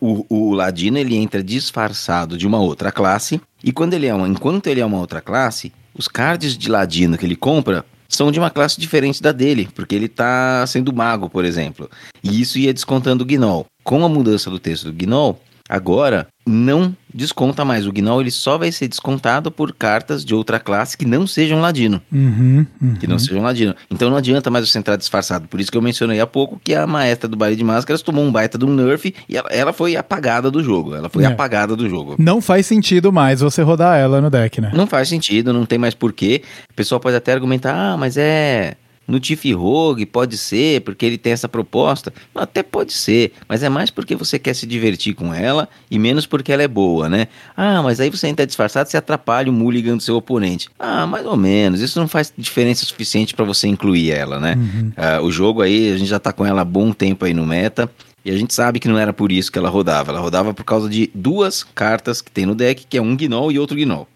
O, o Ladino, ele entra disfarçado de uma outra classe, e quando ele é uma, enquanto ele é uma outra classe, os cards de Ladino que ele compra são de uma classe diferente da dele, porque ele tá sendo mago, por exemplo. E isso ia descontando o Gnoll. Com a mudança do texto do Gnoll, agora não desconta mais. O Gnoll ele só vai ser descontado por cartas de outra classe que não sejam Ladino. Uhum, uhum. Que não sejam Ladino. Então não adianta mais você entrar disfarçado. Por isso que eu mencionei há pouco que a Maestra do Baile de Máscaras tomou um baita de um nerf e ela, ela foi apagada do jogo. Ela foi é. apagada do jogo. Não faz sentido mais você rodar ela no deck, né? Não faz sentido, não tem mais porquê. O pessoal pode até argumentar, ah, mas é... No Tiff Rogue pode ser, porque ele tem essa proposta. Até pode ser, mas é mais porque você quer se divertir com ela e menos porque ela é boa, né? Ah, mas aí você entra disfarçado e você atrapalha o mulligan do seu oponente. Ah, mais ou menos. Isso não faz diferença suficiente para você incluir ela, né? Uhum. Ah, o jogo aí, a gente já tá com ela há bom tempo aí no meta. E a gente sabe que não era por isso que ela rodava. Ela rodava por causa de duas cartas que tem no deck, que é um Gnoll e outro Gnoll.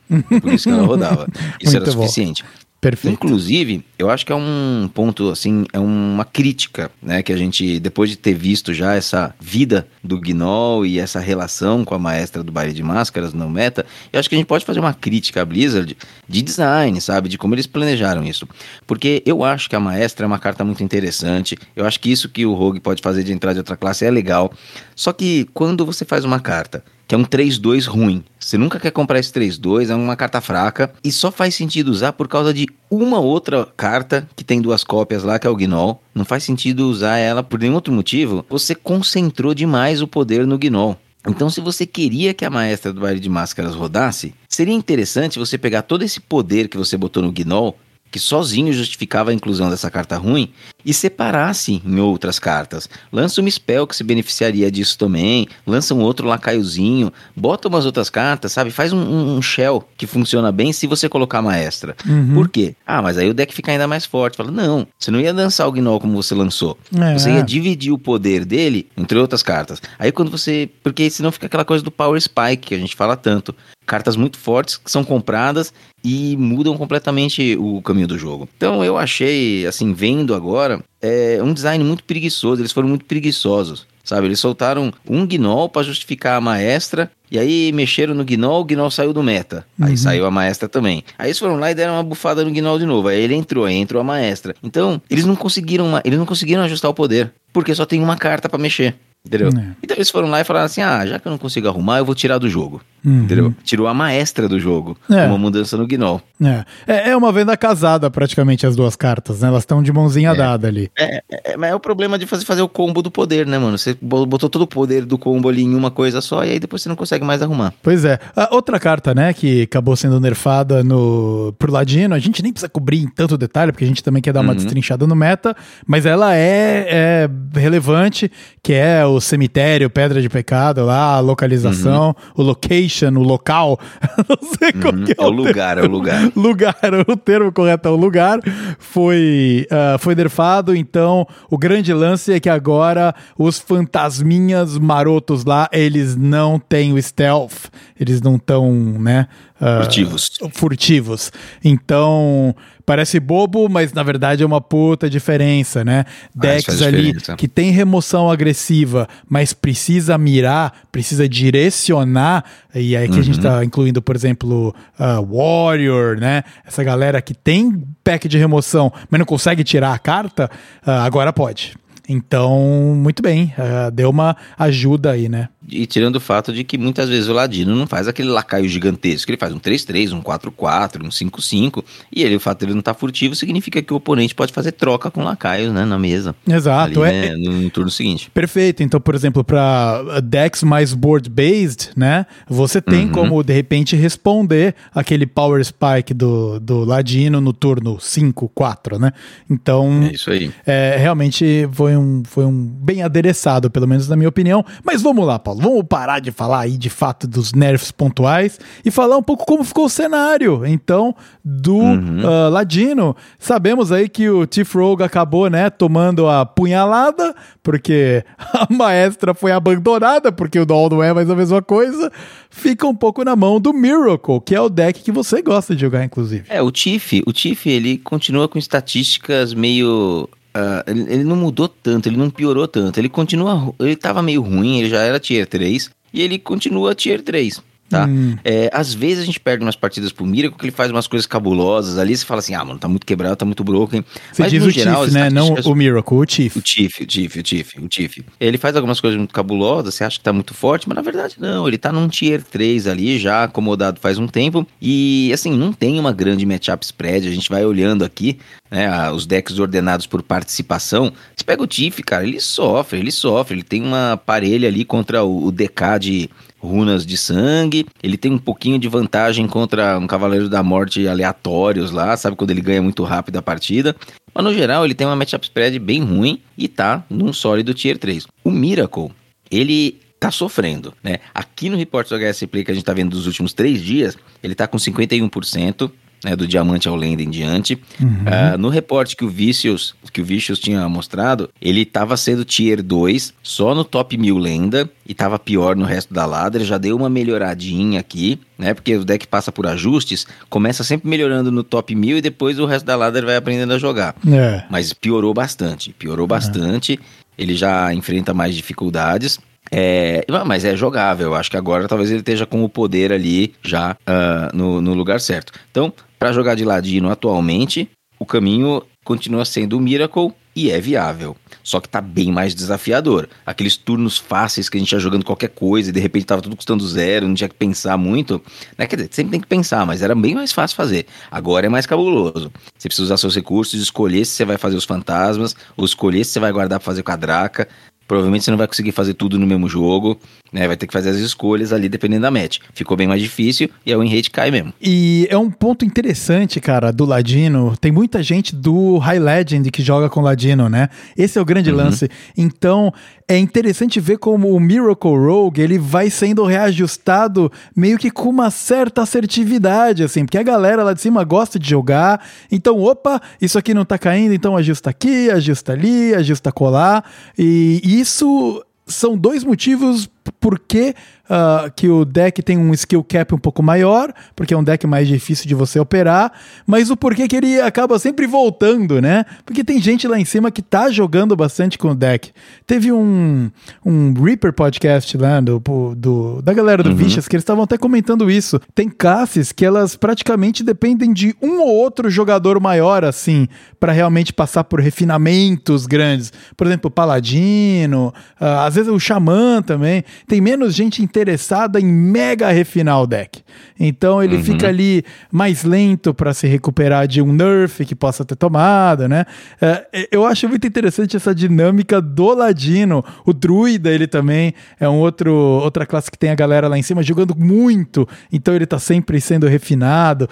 Por isso que ela rodava. Isso era suficiente. Perfeito. Inclusive, eu acho que é um ponto, assim, é uma crítica, né? Que a gente, depois de ter visto já essa vida do Gnoll e essa relação com a Maestra do Baile de Máscaras no meta, eu acho que a gente pode fazer uma crítica à Blizzard de design, sabe? De como eles planejaram isso. Porque eu acho que a Maestra é uma carta muito interessante, eu acho que isso que o Rogue pode fazer de entrar de outra classe é legal. Só que quando você faz uma carta que é um três dois ruim, você nunca quer comprar esse três dois, é uma carta fraca, e só faz sentido usar por causa de uma outra carta, que tem duas cópias lá, que é o Gnoll. Não faz sentido usar ela por nenhum outro motivo. Você concentrou demais o poder no Gnoll. Então, se você queria que a Maestra do Baile de Máscaras rodasse, seria interessante você pegar todo esse poder que você botou no Gnoll, que sozinho justificava a inclusão dessa carta ruim, e separasse em outras cartas. Lança uma spell que se beneficiaria disso também, lança um outro lacaiozinho, bota umas outras cartas, sabe? Faz um, um shell que funciona bem se você colocar a Maestra. Uhum. Por quê? Ah, mas aí o deck fica ainda mais forte. Fala, não, você não ia lançar o Gnoll como você lançou. É. Você ia dividir o poder dele entre outras cartas. Aí quando você... Porque senão fica aquela coisa do Power Spike, que a gente fala tanto. Cartas muito fortes que são compradas e mudam completamente o caminho do jogo. Então eu achei, assim, vendo agora, é um design muito preguiçoso. Eles foram muito preguiçosos, sabe? Eles soltaram um Gnoll para justificar a Maestra, e aí mexeram no Gnoll, o Gnoll saiu do meta. Uhum. Aí saiu a Maestra também. Aí eles foram lá e deram uma bufada no Gnoll de novo. Aí ele entrou, aí entrou a Maestra. Então eles não conseguiram, uma... eles não conseguiram ajustar o poder, porque só tem uma carta para mexer. Entendeu? É. Então eles foram lá e falaram assim, ah, já que eu não consigo arrumar, eu vou tirar do jogo. Uhum. Entendeu? Tirou a Maestra do jogo. É. Uma mudança no Gnoll. É. É, é uma venda casada praticamente as duas cartas, né? Elas estão de mãozinha é. dada ali. É, é, mas é, é o problema de fazer, fazer o combo do poder, né, mano? Você botou todo o poder do combo ali em uma coisa só, e aí depois você não consegue mais arrumar. Pois é. A outra carta, né, que acabou sendo nerfada no... pro Ladino, a gente nem precisa cobrir em tanto detalhe, porque a gente também quer dar uma uhum. destrinchada no meta, mas ela é, é relevante, que é o o cemitério, pedra de pecado lá, a localização, uhum. o location, o local, não sei uhum. qual que é o, é o lugar, termo. É o lugar. Lugar, o termo correto é o lugar, foi, uh, foi nerfado, então o grande lance é que agora os fantasminhas marotos lá, eles não têm o stealth, eles não estão, né, uh, furtivos. furtivos, então... Parece bobo, mas na verdade é uma puta diferença, né? Decks ali que tem remoção agressiva, mas precisa mirar, precisa direcionar, e aí que uhum. a gente tá incluindo, por exemplo, uh, Warrior, né? Essa galera que tem pack de remoção, mas não consegue tirar a carta, uh, agora pode. Então, muito bem, uh, deu uma ajuda aí, né? E tirando o fato de que muitas vezes o Ladino não faz aquele lacaio gigantesco, ele faz um três três, um quatro quatro, um cinco cinco, e ele, o fato de ele não estar furtivo significa que o oponente pode fazer troca com lacaios, né, na mesa. Exato. Ali, é, né, no turno seguinte. Perfeito, então, por exemplo, para decks mais board-based, né, você tem uhum. como, de repente, responder aquele power spike do, do Ladino no turno cinco quatro, né? Então, é isso aí. É, realmente foi um, foi um bem adereçado, pelo menos na minha opinião, mas vamos lá, Paulo. Vamos parar de falar aí de fato dos nerfs pontuais e falar um pouco como ficou o cenário, então, do uhum. uh, Ladino. Sabemos aí que o Tiff Rogue acabou, né, tomando a punhalada, porque a Maestra foi abandonada, porque o Gnoll não é mais a mesma coisa. Fica um pouco na mão do Miracle, que é o deck que você gosta de jogar, inclusive. É, o Tiff, o Tiff, ele continua com estatísticas meio... Uh, ele, ele não mudou tanto, ele não piorou tanto, ele continua, ele tava meio ruim, ele já era tier três, e ele continua tier três, tá? Hum. É, às vezes a gente perde umas partidas pro Miracle, que ele faz umas coisas cabulosas ali, você fala assim, ah, mano, tá muito quebrado, tá muito broken. Você mas diz no o geral, Tiff, né? Não o Miracle, o Tiff. O Tiff, o Tiff, o Tiff, o Tiff. Ele faz algumas coisas muito cabulosas, você acha que tá muito forte, mas na verdade não, ele tá num tier três ali, já acomodado faz um tempo, e assim, não tem uma grande matchup spread, a gente vai olhando aqui, né, os decks ordenados por participação. Você pega o Tiff, cara, ele sofre, ele sofre, ele tem uma parelha ali contra o, o D K de runas de sangue, ele tem um pouquinho de vantagem contra um Cavaleiro da Morte aleatórios lá, sabe, quando ele ganha muito rápido a partida, Mas no geral ele tem uma matchup spread bem ruim e tá num sólido tier três. O Miracle, ele tá sofrendo, né? Aqui no report do H S Play que a gente tá vendo dos últimos três dias, ele tá com cinquenta e um por cento. Né, do diamante ao lenda em diante. Uhum. Uh, no reporte que o Vicious, que o Vicious tinha mostrado, ele estava sendo tier dois, só no top mil lenda, e estava pior no resto da ladder. Já deu uma melhoradinha aqui, né, porque o deck passa por ajustes, começa sempre melhorando no top mil e depois o resto da ladder vai aprendendo a jogar. É. Mas piorou bastante, piorou bastante, é. Ele já enfrenta mais dificuldades. É, mas é jogável, acho que agora talvez ele esteja com o poder ali já uh, no, no lugar certo. Então, para jogar de ladino atualmente, o caminho continua sendo o Miracle e é viável. Só que tá bem mais desafiador. Aqueles turnos fáceis que a gente ia jogando qualquer coisa e de repente tava tudo custando zero, não tinha que pensar muito. Né? Quer dizer, sempre tem que pensar, mas era bem mais fácil fazer. Agora é mais cabuloso. Você precisa usar seus recursos, escolher se você vai fazer os fantasmas, ou escolher se você vai guardar para fazer com a Draca. Provavelmente você não vai conseguir fazer tudo no mesmo jogo, né? Vai ter que fazer as escolhas ali dependendo da match. Ficou bem mais difícil e a win rate cai mesmo. E é um ponto interessante, cara, do Ladino. Tem muita gente do High Legend que joga com Ladino, né? Esse é o grande uhum. lance. Então, é interessante ver como o Miracle Rogue, ele vai sendo reajustado meio que com uma certa assertividade, assim. Porque a galera lá de cima gosta de jogar. Então, opa, isso aqui não tá caindo, então ajusta aqui, ajusta ali, ajusta colar. E... e isso são dois motivos porque uh, que o deck tem um skill cap um pouco maior, porque é um deck mais difícil de você operar, mas o porquê que ele acaba sempre voltando, né? Porque tem gente lá em cima que tá jogando bastante com o deck. Teve um, um Reaper podcast lá do, do, da galera do uhum. Vicious, que eles estavam até comentando isso. Tem classes que elas praticamente dependem de um ou outro jogador maior, assim, pra realmente passar por refinamentos grandes. Por exemplo, o Paladino, uh, às vezes o Xamã também. Tem menos gente interessada em mega refinar o deck. Então ele uhum. fica ali mais lento para se recuperar de um nerf que possa ter tomado, né? É, eu acho muito interessante essa dinâmica do Ladino. O Druida, ele também é um outro, outra classe que tem a galera lá em cima jogando muito. Então ele tá sempre sendo refinado.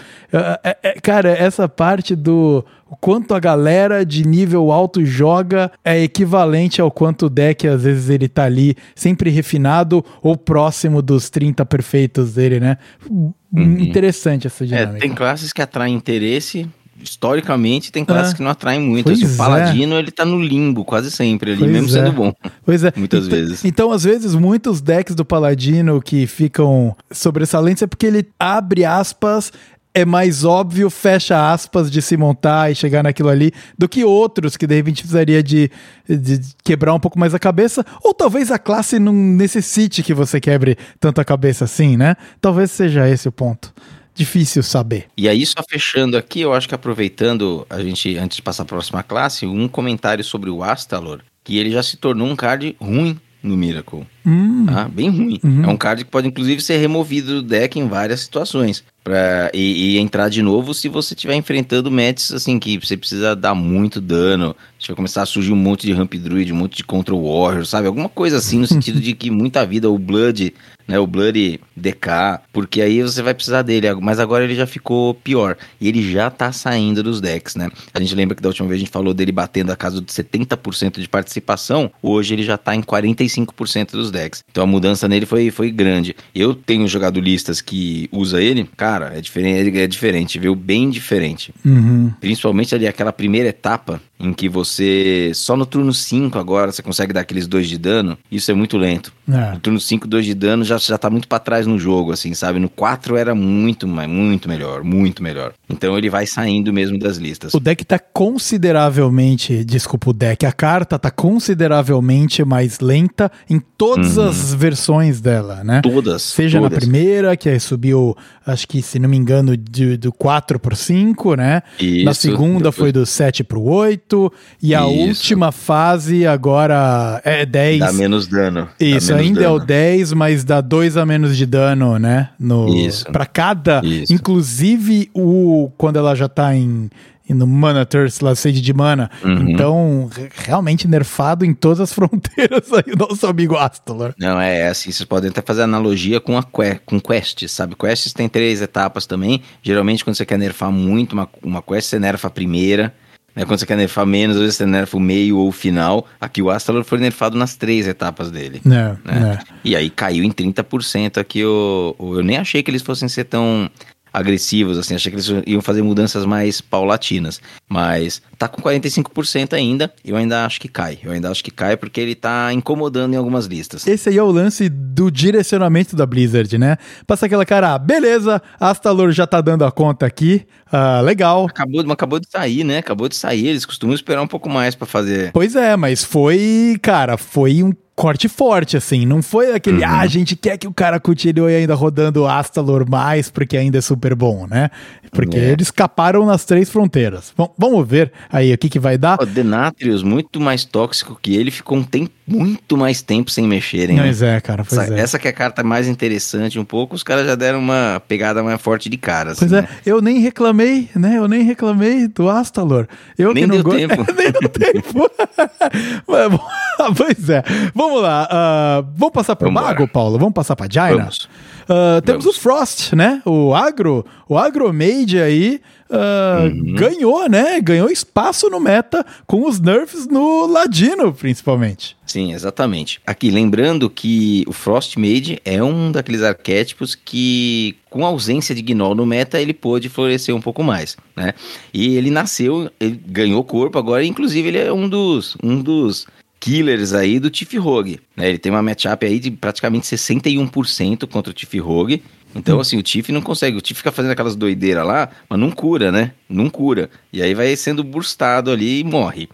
É, é, cara, essa parte do... o quanto a galera de nível alto joga é equivalente ao quanto o deck, às vezes, ele tá ali sempre refinado ou próximo dos trinta perfeitos dele, né? Uhum. Interessante essa dinâmica. É, tem classes que atraem interesse, historicamente, tem classes ah, que não atraem muito. Esse, o Paladino, é. ele tá no limbo quase sempre, ali, pois mesmo é. sendo bom. Pois é. Muitas então, vezes. Então, às vezes, muitos decks do Paladino que ficam sobressalentes é porque ele abre aspas... é mais óbvio, fecha aspas, de se montar e chegar naquilo ali do que outros que de repente precisaria de, de quebrar um pouco mais a cabeça, ou talvez a classe não necessite que você quebre tanto a cabeça assim, né? Talvez seja esse o ponto. Difícil saber. E aí, só fechando aqui, eu acho que aproveitando, a gente, antes de passar a próxima classe, um comentário sobre o Astalor, que ele já se tornou um card ruim no Miracle. Hum. Tá? Bem ruim. Uhum. É um card que pode, inclusive, ser removido do deck em várias situações. Pra, e, e entrar de novo se você estiver enfrentando matches assim que você precisa dar muito dano. Vai começar a surgir um monte de Ramp Druid, um monte de Control Warrior, sabe? Alguma coisa assim no sentido de que muita vida, o Blood, né? O Blood D K, porque aí você vai precisar dele. Mas agora ele já ficou pior. E ele já tá saindo dos decks, né? A gente lembra que da última vez a gente falou dele batendo a casa de setenta por cento de participação. Hoje ele já tá em quarenta e cinco por cento dos decks. Então a mudança nele foi, foi grande. Eu tenho jogado listas que usa ele, cara. Cara, é diferente, é diferente, viu? Bem diferente. Uhum. Principalmente ali aquela primeira etapa em que você... só no turno cinco agora você consegue dar aqueles dois de dano. Isso é muito lento. É. No turno cinco, dois de dano já, já tá muito pra trás no jogo, assim, sabe? No quatro era muito, muito melhor. Muito melhor. Então ele vai saindo mesmo das listas. O deck tá consideravelmente... Desculpa, o deck. A carta tá consideravelmente mais lenta em todas uhum. as versões dela, né? Todas. Seja todas. Na primeira, que aí subiu... acho que, se não me engano, de, do quatro pro cinco, né? Isso, na segunda foi do sete pro oito. E a isso. última fase agora é dez. Dá menos dano. Isso, menos ainda dano. É o dez, mas dá dois a menos de dano, né? No, isso. Pra cada... Isso. Inclusive, o, quando ela já tá em... no Mana Thirst, lá, sede de mana. Uhum. Então, realmente nerfado em todas as fronteiras aí, o nosso amigo Astalor. Não, é assim, vocês podem até fazer analogia com a que- com quest, sabe? Quests tem três etapas também. Geralmente, quando você quer nerfar muito uma, uma quest, você nerfa a primeira. Né? Quando você quer nerfar menos, às vezes você nerfa o meio ou o final. Aqui o Astalor foi nerfado nas três etapas dele. Não, né? Não. E aí caiu em trinta por cento aqui. Eu, eu nem achei que eles fossem ser tão agressivos, assim. Achei que eles iam fazer mudanças mais paulatinas. Mas tá com quarenta e cinco por cento ainda. Eu ainda acho que cai. Eu ainda acho que cai porque ele tá incomodando em algumas listas. Esse aí é o lance do direcionamento da Blizzard, né? Passa aquela cara, ah, beleza, Astalor já tá dando a conta aqui. Ah, legal. Acabou, acabou de sair, né? Acabou de sair. Eles costumam esperar um pouco mais pra fazer. Pois é, mas foi, cara, foi um corte forte, assim. Não foi aquele, uhum. ah, a gente quer que o cara continue ainda rodando Astalor mais, porque ainda é super bom, né? Porque é. eles caparam nas três fronteiras. Bom, vamos ver aí o que que vai dar. O Denatrius, muito mais tóxico que ele, ficou um tempo, muito mais tempo sem mexerem. Pois né? é, cara, pois essa, é. Essa que é a carta mais interessante um pouco, os caras já deram uma pegada mais forte de cara, assim, Pois né? é, eu nem reclamei, né? Eu nem reclamei do Astalor. Eu nem, que deu não go... é, nem deu tempo. Nem deu tempo. Pois é. Vamos Vamos lá, uh, vamos passar pro vamos Mago, embora. Paulo? Vamos passar pra Jaina? Uh, temos vamos. o Frost, né? O Agro, o Agro Mage aí uh, uhum. ganhou, né? Ganhou espaço no meta com os nerfs no Ladino, principalmente. Sim, exatamente. Aqui, lembrando que o Frost Mage é um daqueles arquétipos que, com a ausência de Gnoll no meta, ele pôde florescer um pouco mais, né? E ele nasceu, ele ganhou corpo agora, inclusive ele é um dos... Um dos killers aí do Tiff Rogue, né? Ele tem uma matchup aí de praticamente sessenta e um por cento contra o Tiff Rogue. Então, hum. assim, o Tiff não consegue. O Tiff fica fazendo aquelas doideiras lá, mas não cura, né? Não cura. E aí vai sendo burstado ali e morre.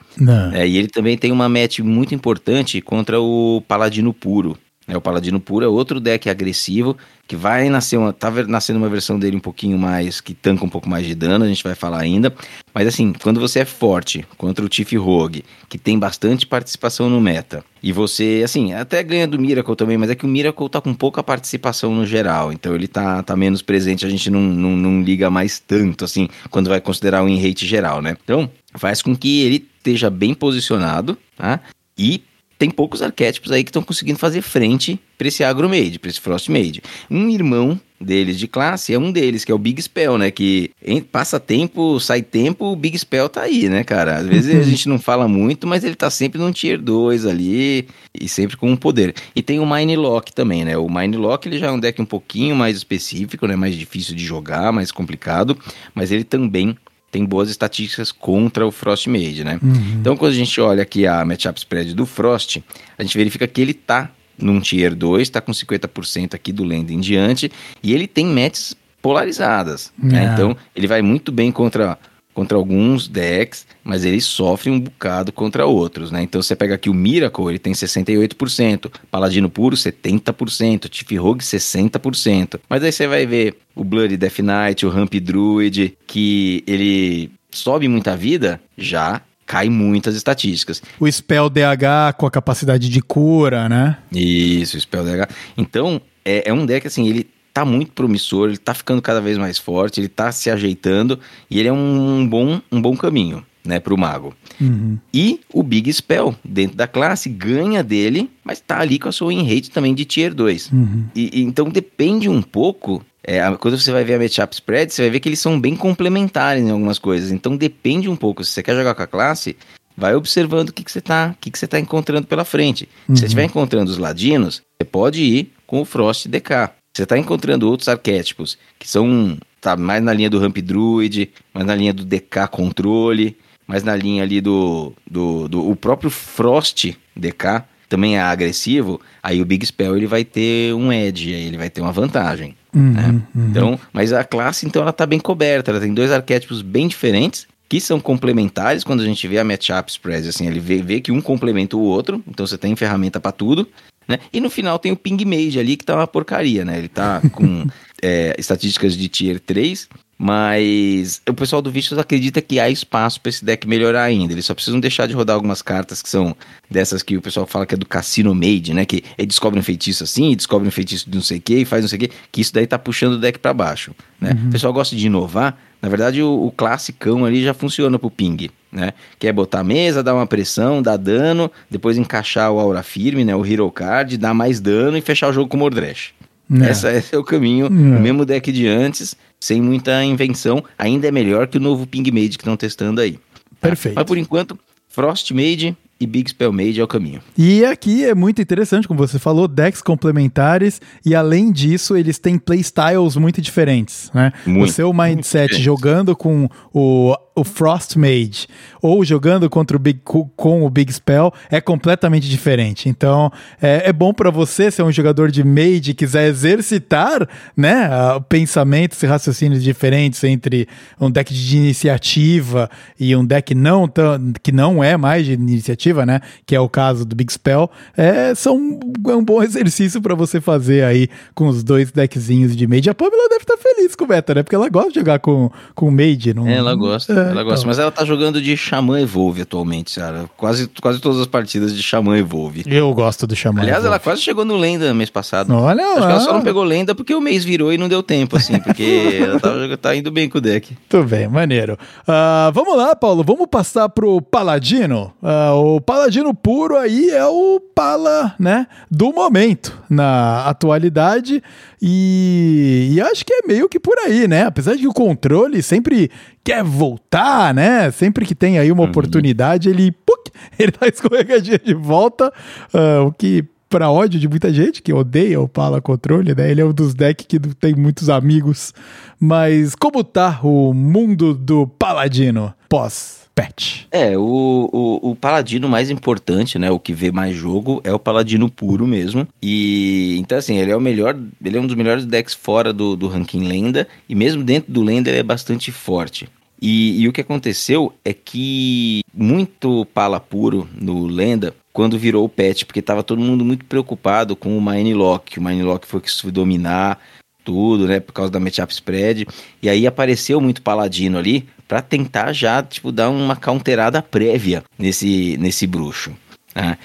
É, e ele também tem uma match muito importante contra o Paladino Puro. É, o Paladino Puro é outro deck agressivo que vai nascer uma, tá nascendo uma versão dele um pouquinho mais, que tanca um pouco mais de dano, a gente vai falar ainda. Mas assim, quando você é forte contra o Tiff Rogue, que tem bastante participação no meta, e você, assim, até ganha do Miracle também, mas é que o Miracle tá com pouca participação no geral, então ele tá, tá menos presente, a gente não, não, não liga mais tanto, assim, quando vai considerar o win rate geral, né? Então, faz com que ele esteja bem posicionado, tá? E tem poucos arquétipos aí que estão conseguindo fazer frente para esse Agro Mage, para esse Frost Mage. Um irmão deles de classe é um deles, que é o Big Spell, né? Que passa tempo, sai tempo, o Big Spell tá aí, né, cara? Às vezes a gente não fala muito, mas ele tá sempre num tier dois ali e sempre com um poder. E tem o Mine Lock também, né? O Mine Lock ele já é um deck um pouquinho mais específico, né? Mais difícil de jogar, mais complicado, mas ele também tem boas estatísticas contra o Frost Mage, né? Uhum. Então, quando a gente olha aqui a matchup spread do Frost, a gente verifica que ele tá num tier dois, tá com cinquenta por cento aqui do land em diante, e ele tem matches polarizadas, uhum. né? Então, ele vai muito bem contra, contra alguns decks, mas ele sofre um bocado contra outros, né? Então, você pega aqui o Miracle, ele tem sessenta e oito por cento, Paladino Puro, setenta por cento, Tiff Rogue, sessenta por cento. Mas aí você vai ver o Blood Death Knight, o Ramp Druid, que ele sobe muita vida, já cai muitas estatísticas. O Spell D H com a capacidade de cura, né? Isso, o Spell D H. Então, é, é um deck, assim, ele tá muito promissor, ele tá ficando cada vez mais forte, ele tá se ajeitando, e ele é um bom, um bom caminho, né, pro mago. Uhum. E o Big Spell, dentro da classe, ganha dele, mas tá ali com a sua win rate também de tier dois. Uhum. E, e, então depende um pouco, é, quando você vai ver a matchup spread, você vai ver que eles são bem complementares em algumas coisas, então depende um pouco, se você quer jogar com a classe, vai observando o que, que você tá, o que, que você tá encontrando pela frente. Uhum. Se você estiver encontrando os ladinos, você pode ir com o Frost D K. Você está encontrando outros arquétipos que são tá, mais na linha do Ramp Druid, mais na linha do D K Controle, mais na linha ali do, do, do o próprio Frost D K, também é agressivo, aí o Big Spell ele vai ter um edge, ele vai ter uma vantagem. Uhum, né? Uhum. Então, mas a classe então ela está bem coberta, ela tem dois arquétipos bem diferentes, que são complementares. Quando a gente vê a matchup spread, assim, ele vê, vê que um complementa o outro, então você tem ferramenta para tudo. Né? E no final tem o Ping Mage ali, que tá uma porcaria, né? Ele tá com é, estatísticas de tier três, mas o pessoal do Vicious acredita que há espaço pra esse deck melhorar ainda. Eles só precisam deixar de rodar algumas cartas que são dessas que o pessoal fala que é do Cassino Mage, né? Que ele descobre um feitiço assim, descobre um feitiço de não sei o que, e faz não sei o que, que isso daí tá puxando o deck pra baixo, né? Uhum. O pessoal gosta de inovar. Na verdade, o, o classicão ali já funciona pro ping, né? Que é botar a mesa, dar uma pressão, dar dano, depois encaixar o aura firme, né? O hero card, dar mais dano e fechar o jogo com o Mordresh. Essa, esse é o caminho, não. O mesmo deck de antes, sem muita invenção, ainda é melhor que o novo Ping Mage que estão testando aí. Perfeito. Mas por enquanto, Frost Mage e Big Spell Mage é o caminho. E aqui é muito interessante, como você falou, decks complementares e, além disso, eles têm playstyles muito diferentes, né? Muito, o seu mindset jogando com o, o Frost Mage ou jogando contra o Big, com o Big Spell é completamente diferente. Então, é, é bom para você ser um jogador de Mage e quiser exercitar, né, pensamentos e raciocínios diferentes entre um deck de iniciativa e um deck não tão, que não é mais de iniciativa, né, que é o caso do Big Spell, é, são, é um bom exercício para você fazer aí com os dois deckzinhos de Mage. A Pamela deve estar feliz com o beta, né, porque ela gosta de jogar com o Mage. Não... É, ela gosta, é, ela então... gosta, mas ela tá jogando de Xamã Evolve atualmente, cara. Quase, quase todas as partidas de Xamã Evolve. Eu gosto do Xamã Aliás, Evolve. Ela quase chegou no Lenda mês passado. Olha lá. Acho que ela só não pegou Lenda porque o mês virou e não deu tempo, assim, porque ela tá, tá indo bem com o deck. Tudo bem, maneiro. Uh, vamos lá, Paulo, vamos passar pro Paladino. Uh, o Paladino Puro aí é o Pala, né, do momento, na atualidade, e, e acho que é meio que por aí, né, apesar de que o controle sempre quer voltar, né, sempre que tem aí uma oportunidade, ele, puc, ele dá escorregadinha de volta, uh, o que... para ódio de muita gente, que odeia o Pala Controle, né? Ele é um dos decks que não tem muitos amigos. Mas como tá o mundo do Paladino pós-patch? É, o, o, o Paladino mais importante, né? O que vê mais jogo é o Paladino Puro mesmo. E então, assim, ele é o melhor, ele é um dos melhores decks fora do, do ranking Lenda. E mesmo dentro do Lenda, ele é bastante forte. E, e o que aconteceu é que muito Pala Puro no Lenda, quando virou o patch, porque estava todo mundo muito preocupado com o Mine Lock. O Mine Lock foi que se dominar tudo, né, por causa da matchup spread. E aí apareceu muito Paladino ali para tentar já, tipo, dar uma counterada prévia nesse, nesse bruxo. Né?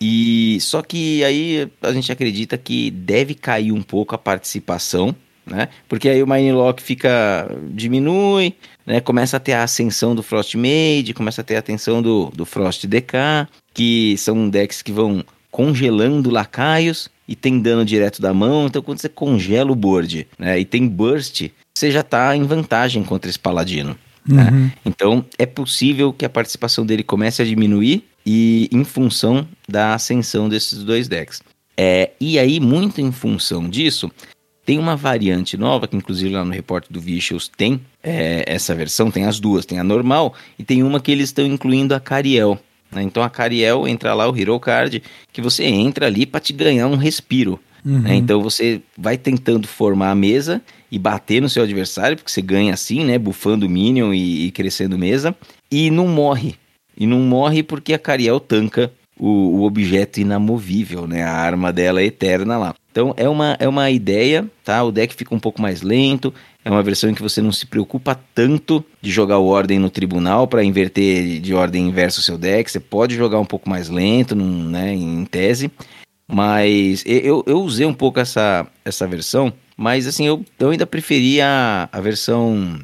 E só que aí a gente acredita que deve cair um pouco a participação, né? Porque aí o Mine Lock fica, diminui, né? Começa a ter a ascensão do Frost Mage, começa a ter a atenção do, do Frost D K, que são decks que vão congelando lacaios e tem dano direto da mão. Então quando você congela o board, né, e tem burst, você já está em vantagem contra esse Paladino. Uhum. Né? Então é possível que a participação dele comece a diminuir e em função da ascensão desses dois decks. É, e aí muito em função disso... Tem uma variante nova, que inclusive lá no repórter do Vicious tem é, essa versão, tem as duas, tem a normal e tem uma que eles estão incluindo a Cariel. Né? Então a Cariel entra lá, o Hero Card, que você entra ali para te ganhar um respiro. Uhum. Né? Então você vai tentando formar a mesa e bater no seu adversário, porque você ganha assim, né, bufando o Minion e, e crescendo mesa, e não morre. E não morre porque a Cariel tanca o, o objeto inamovível, né? A arma dela é eterna lá. Então é uma, é uma ideia, tá? O deck fica um pouco mais lento, é uma versão em que você não se preocupa tanto de jogar o ordem no tribunal para inverter de ordem inversa o seu deck, você pode jogar um pouco mais lento, num, né, em tese, mas eu, eu usei um pouco essa, essa versão, mas assim, eu, eu ainda preferi a, a, versão,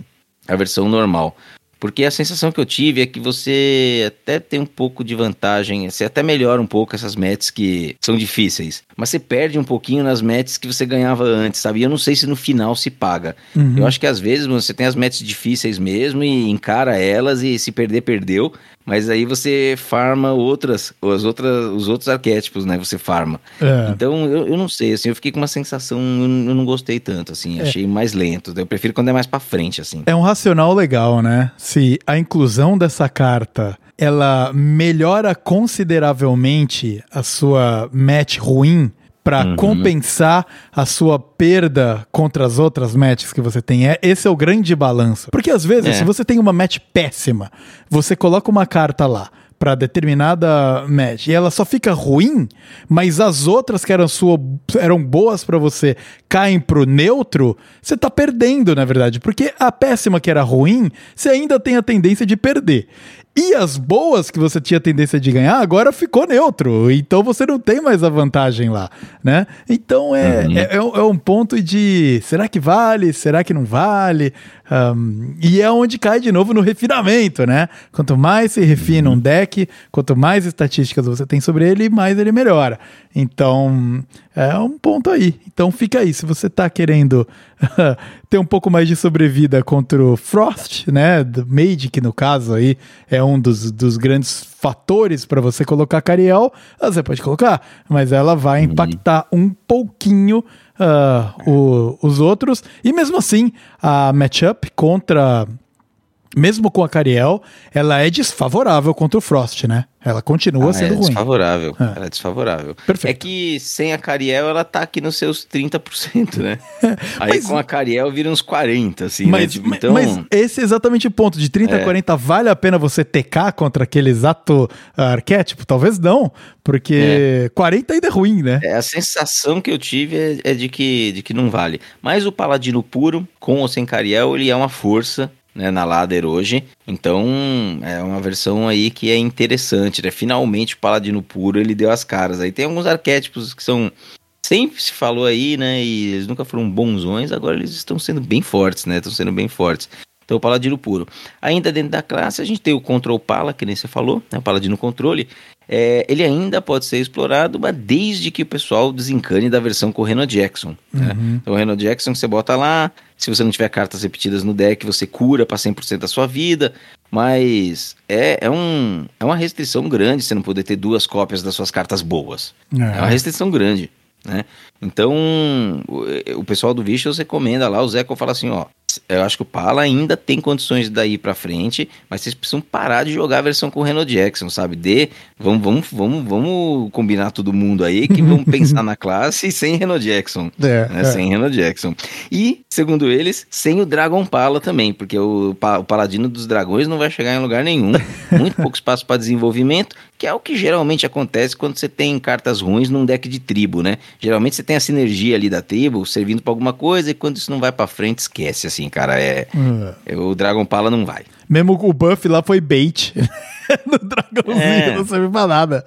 a versão normal, porque a sensação que eu tive é que você até tem um pouco de vantagem, você até melhora um pouco essas matches que são difíceis, mas você perde um pouquinho nas matches que você ganhava antes, sabe? E eu não sei se no final se paga. Uhum. Eu acho que às vezes você tem as matches difíceis mesmo e encara elas e se perder, perdeu, mas aí você farma outras, as outras, os outros arquétipos, né? Você farma. É. Então, eu, eu não sei, assim, eu fiquei com uma sensação, eu não gostei tanto, assim, achei é. mais lento. Eu prefiro quando é mais pra frente, assim. É um racional legal, né? Se a inclusão dessa carta, ela melhora consideravelmente a sua match ruim para uhum. compensar a sua perda contra as outras matches que você tem. É, esse é o grande balanço. Porque às vezes, é. se você tem uma match péssima, você coloca uma carta lá para determinada match e ela só fica ruim, mas as outras que eram, sua, eram boas para você caem pro neutro, você tá perdendo, na verdade, porque a péssima que era ruim, você ainda tem a tendência de perder. E as boas que você tinha tendência de ganhar, agora ficou neutro. Então você não tem mais a vantagem lá, né? Então é, uhum. é, é um ponto de... Será que vale? Será que não vale? Um, e é onde cai de novo no refinamento, né? Quanto mais se refina um deck, quanto mais estatísticas você tem sobre ele, mais ele melhora. Então... é um ponto aí. Então fica aí. Se você tá querendo ter um pouco mais de sobrevida contra o Frost, né? Do Mage, que no caso aí é um um dos, dos grandes fatores para você colocar a Cariel, você pode colocar, mas ela vai impactar um pouquinho uh, o, os outros. E mesmo assim, a matchup contra... Mesmo com a Cariel, ela é desfavorável contra o Frost, né? Ela continua ah, sendo é ruim. Desfavorável. É. Ela é desfavorável. Perfeito. É que sem a Cariel, ela tá aqui nos seus trinta por cento, né? Aí mas, com a Cariel vira uns quarenta por cento, assim, mas, né? Tipo, então... mas esse é exatamente o ponto. De trinta a é. quarenta, vale a pena você T K contra aquele exato arquétipo? Talvez não, porque é. quarenta ainda é ruim, né? É, a sensação que eu tive é, é de, que, de que não vale. Mas o Paladino Puro, com ou sem Cariel, ele é uma força... Né, na ladder hoje, então é uma versão aí que é interessante, né? Finalmente o Paladino Puro ele deu as caras, aí tem alguns arquétipos que são, sempre se falou aí, né, e eles nunca foram bonzões, agora eles estão sendo bem fortes, né, estão sendo bem fortes, então o Paladino Puro. Ainda dentro da classe a gente tem o Control Pala, que nem você falou, né, o Paladino Controle, é, ele ainda pode ser explorado, mas desde que o pessoal desencane da versão com o Reno Jackson, né? Uhum. Então o Reno Jackson você bota lá, se você não tiver cartas repetidas no deck, você cura para cem por cento da sua vida, mas é, é, um, é uma restrição grande você não poder ter duas cópias das suas cartas boas. Uhum. É uma restrição grande, né? Então o, o pessoal do Vicious recomenda lá, o Zeco fala assim, ó, eu acho que o Pala ainda tem condições daí pra frente, mas vocês precisam parar de jogar a versão com o Reno Jackson, sabe? De, vamos, vamos, vamos, vamos combinar todo mundo aí, que vamos pensar na classe sem Reno Jackson. É, né? é. Sem Reno Jackson. E, segundo eles, sem o Dragon Pala também, porque o, o Paladino dos Dragões não vai chegar em lugar nenhum. Muito pouco espaço pra desenvolvimento, que é o que geralmente acontece quando você tem cartas ruins num deck de tribo, né? Geralmente você tem a sinergia ali da tribo, servindo pra alguma coisa, e quando isso não vai pra frente, esquece, assim. Sim, cara, é... Hum. O Dragon Pala não vai. Mesmo o buff lá foi bait. No dragãozinho é. não serve pra nada.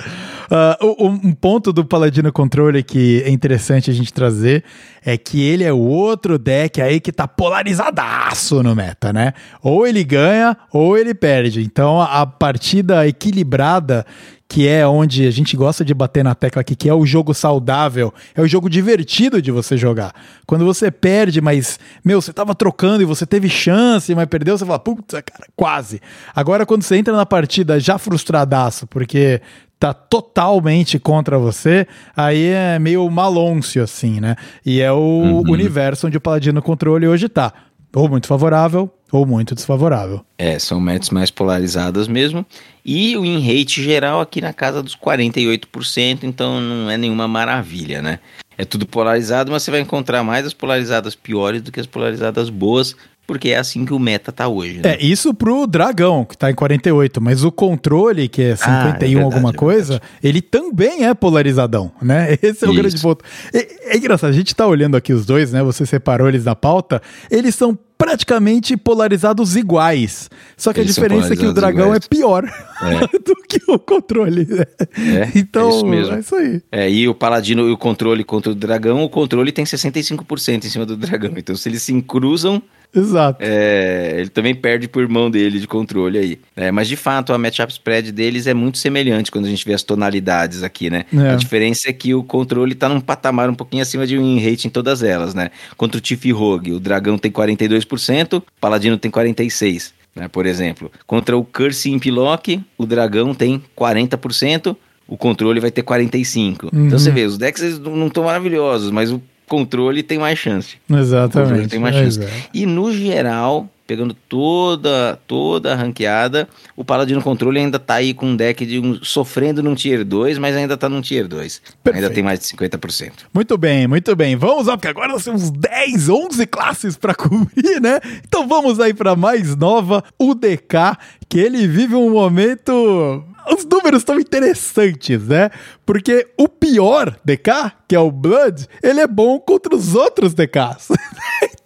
Uh, um ponto do Paladino Controle que é interessante a gente trazer é que ele é o outro deck aí que tá polarizadaço no meta, né? Ou ele ganha ou ele perde. Então a partida equilibrada, que é onde a gente gosta de bater na tecla aqui, que é o jogo saudável, é o jogo divertido de você jogar. Quando você perde, mas, meu, você tava trocando e você teve chance, mas perdeu, você fala, puta, cara, quase. Agora, quando você entra na partida já frustradaço, porque tá totalmente contra você, aí é meio malôncio, assim, né? E é o uhum. universo onde o Paladino Controle hoje tá. Ou muito favorável, ou muito desfavorável. É, são metas mais polarizadas mesmo. E o in-rate geral aqui na casa dos quarenta e oito por cento, então não é nenhuma maravilha, né? É tudo polarizado, mas você vai encontrar mais as polarizadas piores do que as polarizadas boas, porque é assim que o meta tá hoje, né? É, isso pro dragão, que tá em quarenta e oito, mas o controle, que é cinquenta e um ah, é verdade, alguma coisa, é ele também é polarizadão, né? Esse é o isso. grande ponto. É, é engraçado, a gente tá olhando aqui os dois, né? Você separou eles na pauta, eles são praticamente polarizados iguais. Só que eles a diferença é que o dragão iguais. é pior é. do que o controle. É, então, é isso mesmo. É isso aí. É, e o paladino e o controle contra o dragão, o controle tem sessenta e cinco por cento em cima do dragão. Então, se eles se cruzam, exato. É, ele também perde por mão dele de controle aí. É, mas, de fato, a matchup spread deles é muito semelhante quando a gente vê as tonalidades aqui, né? É. A diferença é que o controle tá num patamar um pouquinho acima de um in-rate em todas elas, né? Contra o Tiff Rogue, o dragão tem quarenta e dois por cento, o Paladino tem quarenta e seis por cento, né, por exemplo. Contra o Curse Imp Lock, o dragão tem quarenta por cento, o controle vai ter quarenta e cinco por cento. Uhum. Então você vê, os decks eles não estão maravilhosos, mas o controle tem mais chance. Exatamente. O controle tem mais chance. Exato. E no geral, pegando toda, toda a ranqueada, o Paladino Controle ainda tá aí com um deck de um, sofrendo num Tier dois, mas ainda tá num Tier dois. Perfeito. Ainda tem mais de cinquenta por cento. Muito bem, muito bem. Vamos lá, porque agora nós temos dez, onze classes para cobrir, né? Então vamos aí para mais nova, o D K, que ele vive um momento... Os números estão interessantes, né? Porque o pior D K, que é o Blood, ele é bom contra os outros D Ks.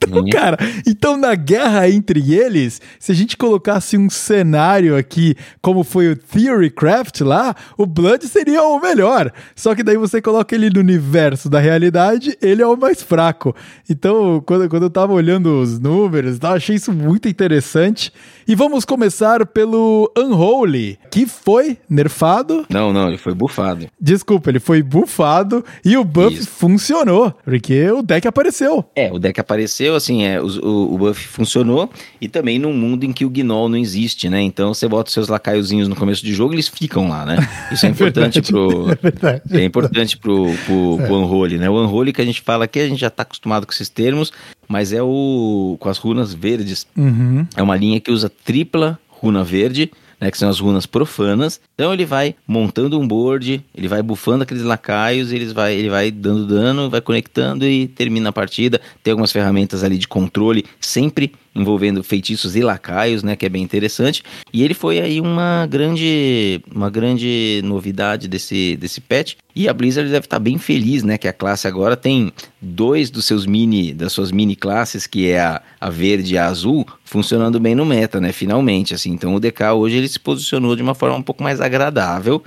Então, cara, então na guerra entre eles, se a gente colocasse um cenário aqui, como foi o Theorycraft lá, o Blood seria o melhor. Só que daí você coloca ele no universo da realidade, ele é o mais fraco. Então, quando, quando eu tava olhando os números, eu achei isso muito interessante. E vamos começar pelo Unholy, que foi nerfado. Não, não, ele foi bufado. Desculpa, ele foi bufado e o buff isso. funcionou, porque o deck apareceu. É, o deck apareceu. aconteceu assim, é, o, o, o buff funcionou, e também num mundo em que o Gnoll não existe, né? Então você bota os seus lacaiozinhos no começo do jogo e eles ficam lá, né? Isso é importante pro... É, verdade, é importante pro, pro, pro Unholy, né? O Unholy que a gente fala aqui, a gente já tá acostumado com esses termos, mas é o... com as runas verdes. Uhum. É uma linha que usa tripla runa verde, né, que são as runas profanas. Então ele vai montando um board, ele vai bufando aqueles lacaios, ele vai, ele vai dando dano, vai conectando e termina a partida. Tem algumas ferramentas ali de controle, sempre envolvendo feitiços e lacaios, né, que é bem interessante. E ele foi aí uma grande, uma grande novidade desse, desse patch. E a Blizzard deve estar bem feliz, né, que a classe agora tem dois dos seus mini, das suas mini classes, que é a, a verde e a azul, funcionando bem no meta, né, finalmente, assim. Então o D K hoje ele se posicionou de uma forma um pouco mais agradável.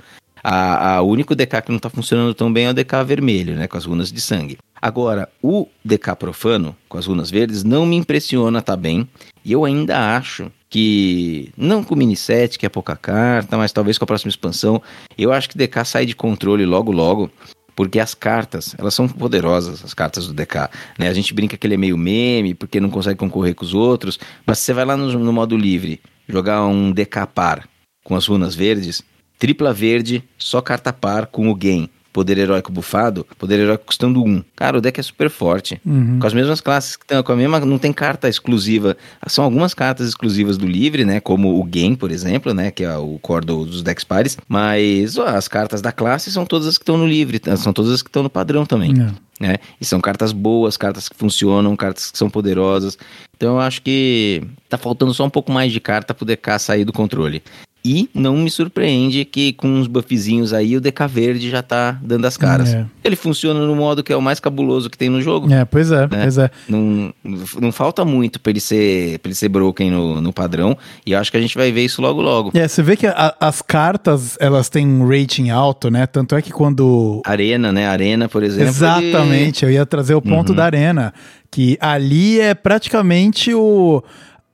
O único D K que não está funcionando tão bem é o D K vermelho, né, com as runas de sangue. Agora, o D K profano, com as runas verdes, não me impressiona, tá bem. E eu ainda acho que, não com o mini sete, que é pouca carta, mas talvez com a próxima expansão, eu acho que D K sai de controle logo logo, porque as cartas, elas são poderosas, as cartas do D K, né? A gente brinca que ele é meio meme, porque não consegue concorrer com os outros, mas se você vai lá no, no modo livre, jogar um D K par com as runas verdes, tripla verde, só carta par com o gain. Poder heróico bufado, poder heróico custando um. Cara, o deck é super forte. Uhum. Com as mesmas classes, que tem, com a mesma, não tem carta exclusiva. São algumas cartas exclusivas do livre, né? Como o Game, por exemplo, né? Que é o core do, dos decks pares. Mas ó, as cartas da classe são todas as que estão no livre. São todas as que estão no padrão também. Uhum. Né? E são cartas boas, cartas que funcionam, cartas que são poderosas. Então eu acho que tá faltando só um pouco mais de carta pro D K sair do controle. E não me surpreende que com uns buffzinhos aí o D K verde já tá dando as caras. É. Ele funciona no modo que é o mais cabuloso que tem no jogo. É, pois é, né? Pois é. Não, não falta muito pra ele ser, pra ele ser broken no, no padrão, e acho que a gente vai ver isso logo logo. É, você vê que a, as cartas, elas têm um rating alto, né? Tanto é que quando... Arena, né? Arena, por exemplo. Exatamente, ele... eu ia trazer o ponto uhum. da Arena, que ali é praticamente o...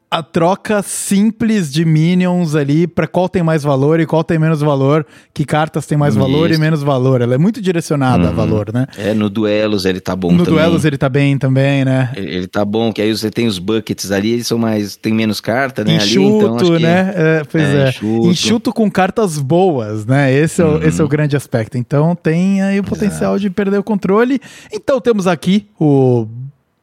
a troca simples de minions ali para qual tem mais valor e qual tem menos valor, que cartas tem mais Isso. valor e menos valor. Ela é muito direcionada uhum. a valor, né? É, no duelos ele tá bom no também. No duelos ele tá bem também, né? Ele, ele tá bom, que aí você tem os buckets ali, eles são mais, tem menos carta, né? Enxuto, ali, então, acho que... né? É, pois é. é. Enxuto. Enxuto com cartas boas, né? Esse é, o, uhum. esse é o grande aspecto. Então tem aí o potencial Exato. De perder o controle. Então temos aqui o...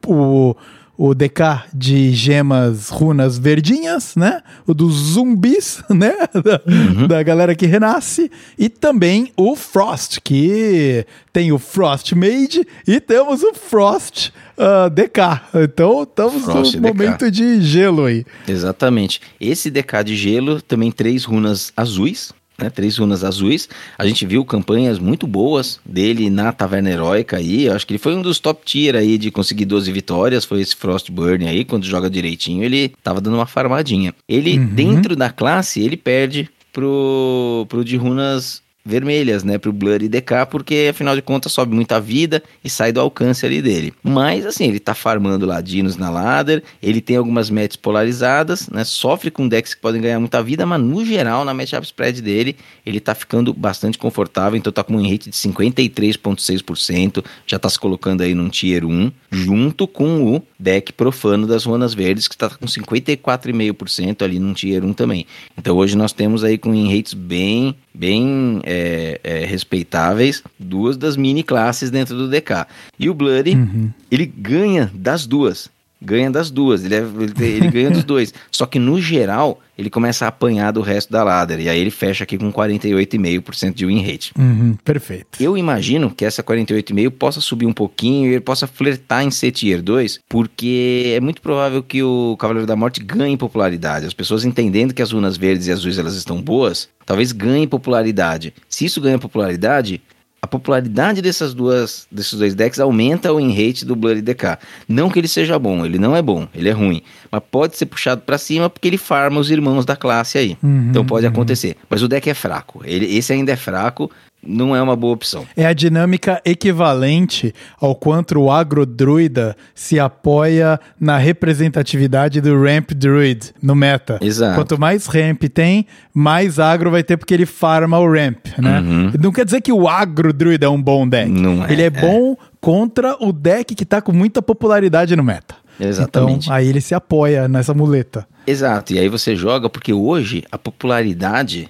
o o D K de gemas, runas verdinhas, né? O dos zumbis, né? Da, uhum. da galera que renasce. E também o Frost, que tem o Frost Mage e temos o Frost uh, D K. Então, estamos Frost no D K. Momento de gelo aí. Exatamente. Esse D K de gelo, também três runas azuis. Né, três runas azuis, a gente viu campanhas muito boas dele na Taverna Heroica aí, eu acho que ele foi um dos top tier aí de conseguir doze vitórias, foi esse Frostburn aí, quando joga direitinho ele tava dando uma farmadinha. Ele, uhum. dentro da classe, ele perde pro, pro de runas vermelhas, né, pro Blood D K, porque afinal de contas sobe muita vida e sai do alcance ali dele, mas assim, ele tá farmando ladinos na ladder, ele tem algumas matches polarizadas, né, sofre com decks que podem ganhar muita vida, mas no geral na matchup spread dele, ele tá ficando bastante confortável, então tá com um win rate de cinquenta e três vírgula seis por cento, já tá se colocando aí num tier um, junto com o deck profano das runas verdes, que tá com cinquenta e quatro vírgula cinco por cento ali num tier um também. Então hoje nós temos aí com win rates bem, bem é, é, respeitáveis, duas das mini classes dentro do D K. E o Bloody, uhum. ele ganha das duas. Ganha das duas, ele, é, ele, ele ganha dos dois. Só que no geral, ele começa a apanhar do resto da ladder. E aí ele fecha aqui com quarenta e oito vírgula cinco por cento de win rate. Uhum, perfeito. Eu imagino que essa quarenta e oito vírgula cinco por cento possa subir um pouquinho e ele possa flertar em ser tier dois, porque é muito provável que o Cavaleiro da Morte ganhe popularidade. As pessoas entendendo que as runas verdes e azuis elas estão boas, talvez ganhe popularidade. Se isso ganha popularidade... a popularidade dessas duas, desses dois decks aumenta o win rate do Blood D K. Não que ele seja bom, ele não é bom, ele é ruim. Mas pode ser puxado pra cima porque ele farma os irmãos da classe aí. Uhum, então pode uhum. acontecer. Mas o deck é fraco, ele, esse ainda é fraco, não é uma boa opção. É a dinâmica equivalente ao quanto o agrodruida se apoia na representatividade do ramp druid no meta. Exato. Quanto mais ramp tem, mais agro vai ter porque ele farma o ramp, né? Uhum. Não quer dizer que o agrodruida é um bom deck. Não é, ele é, é bom contra o deck que tá com muita popularidade no meta. Exatamente. Então aí ele se apoia nessa muleta. Exato, e aí você joga, porque hoje a popularidade,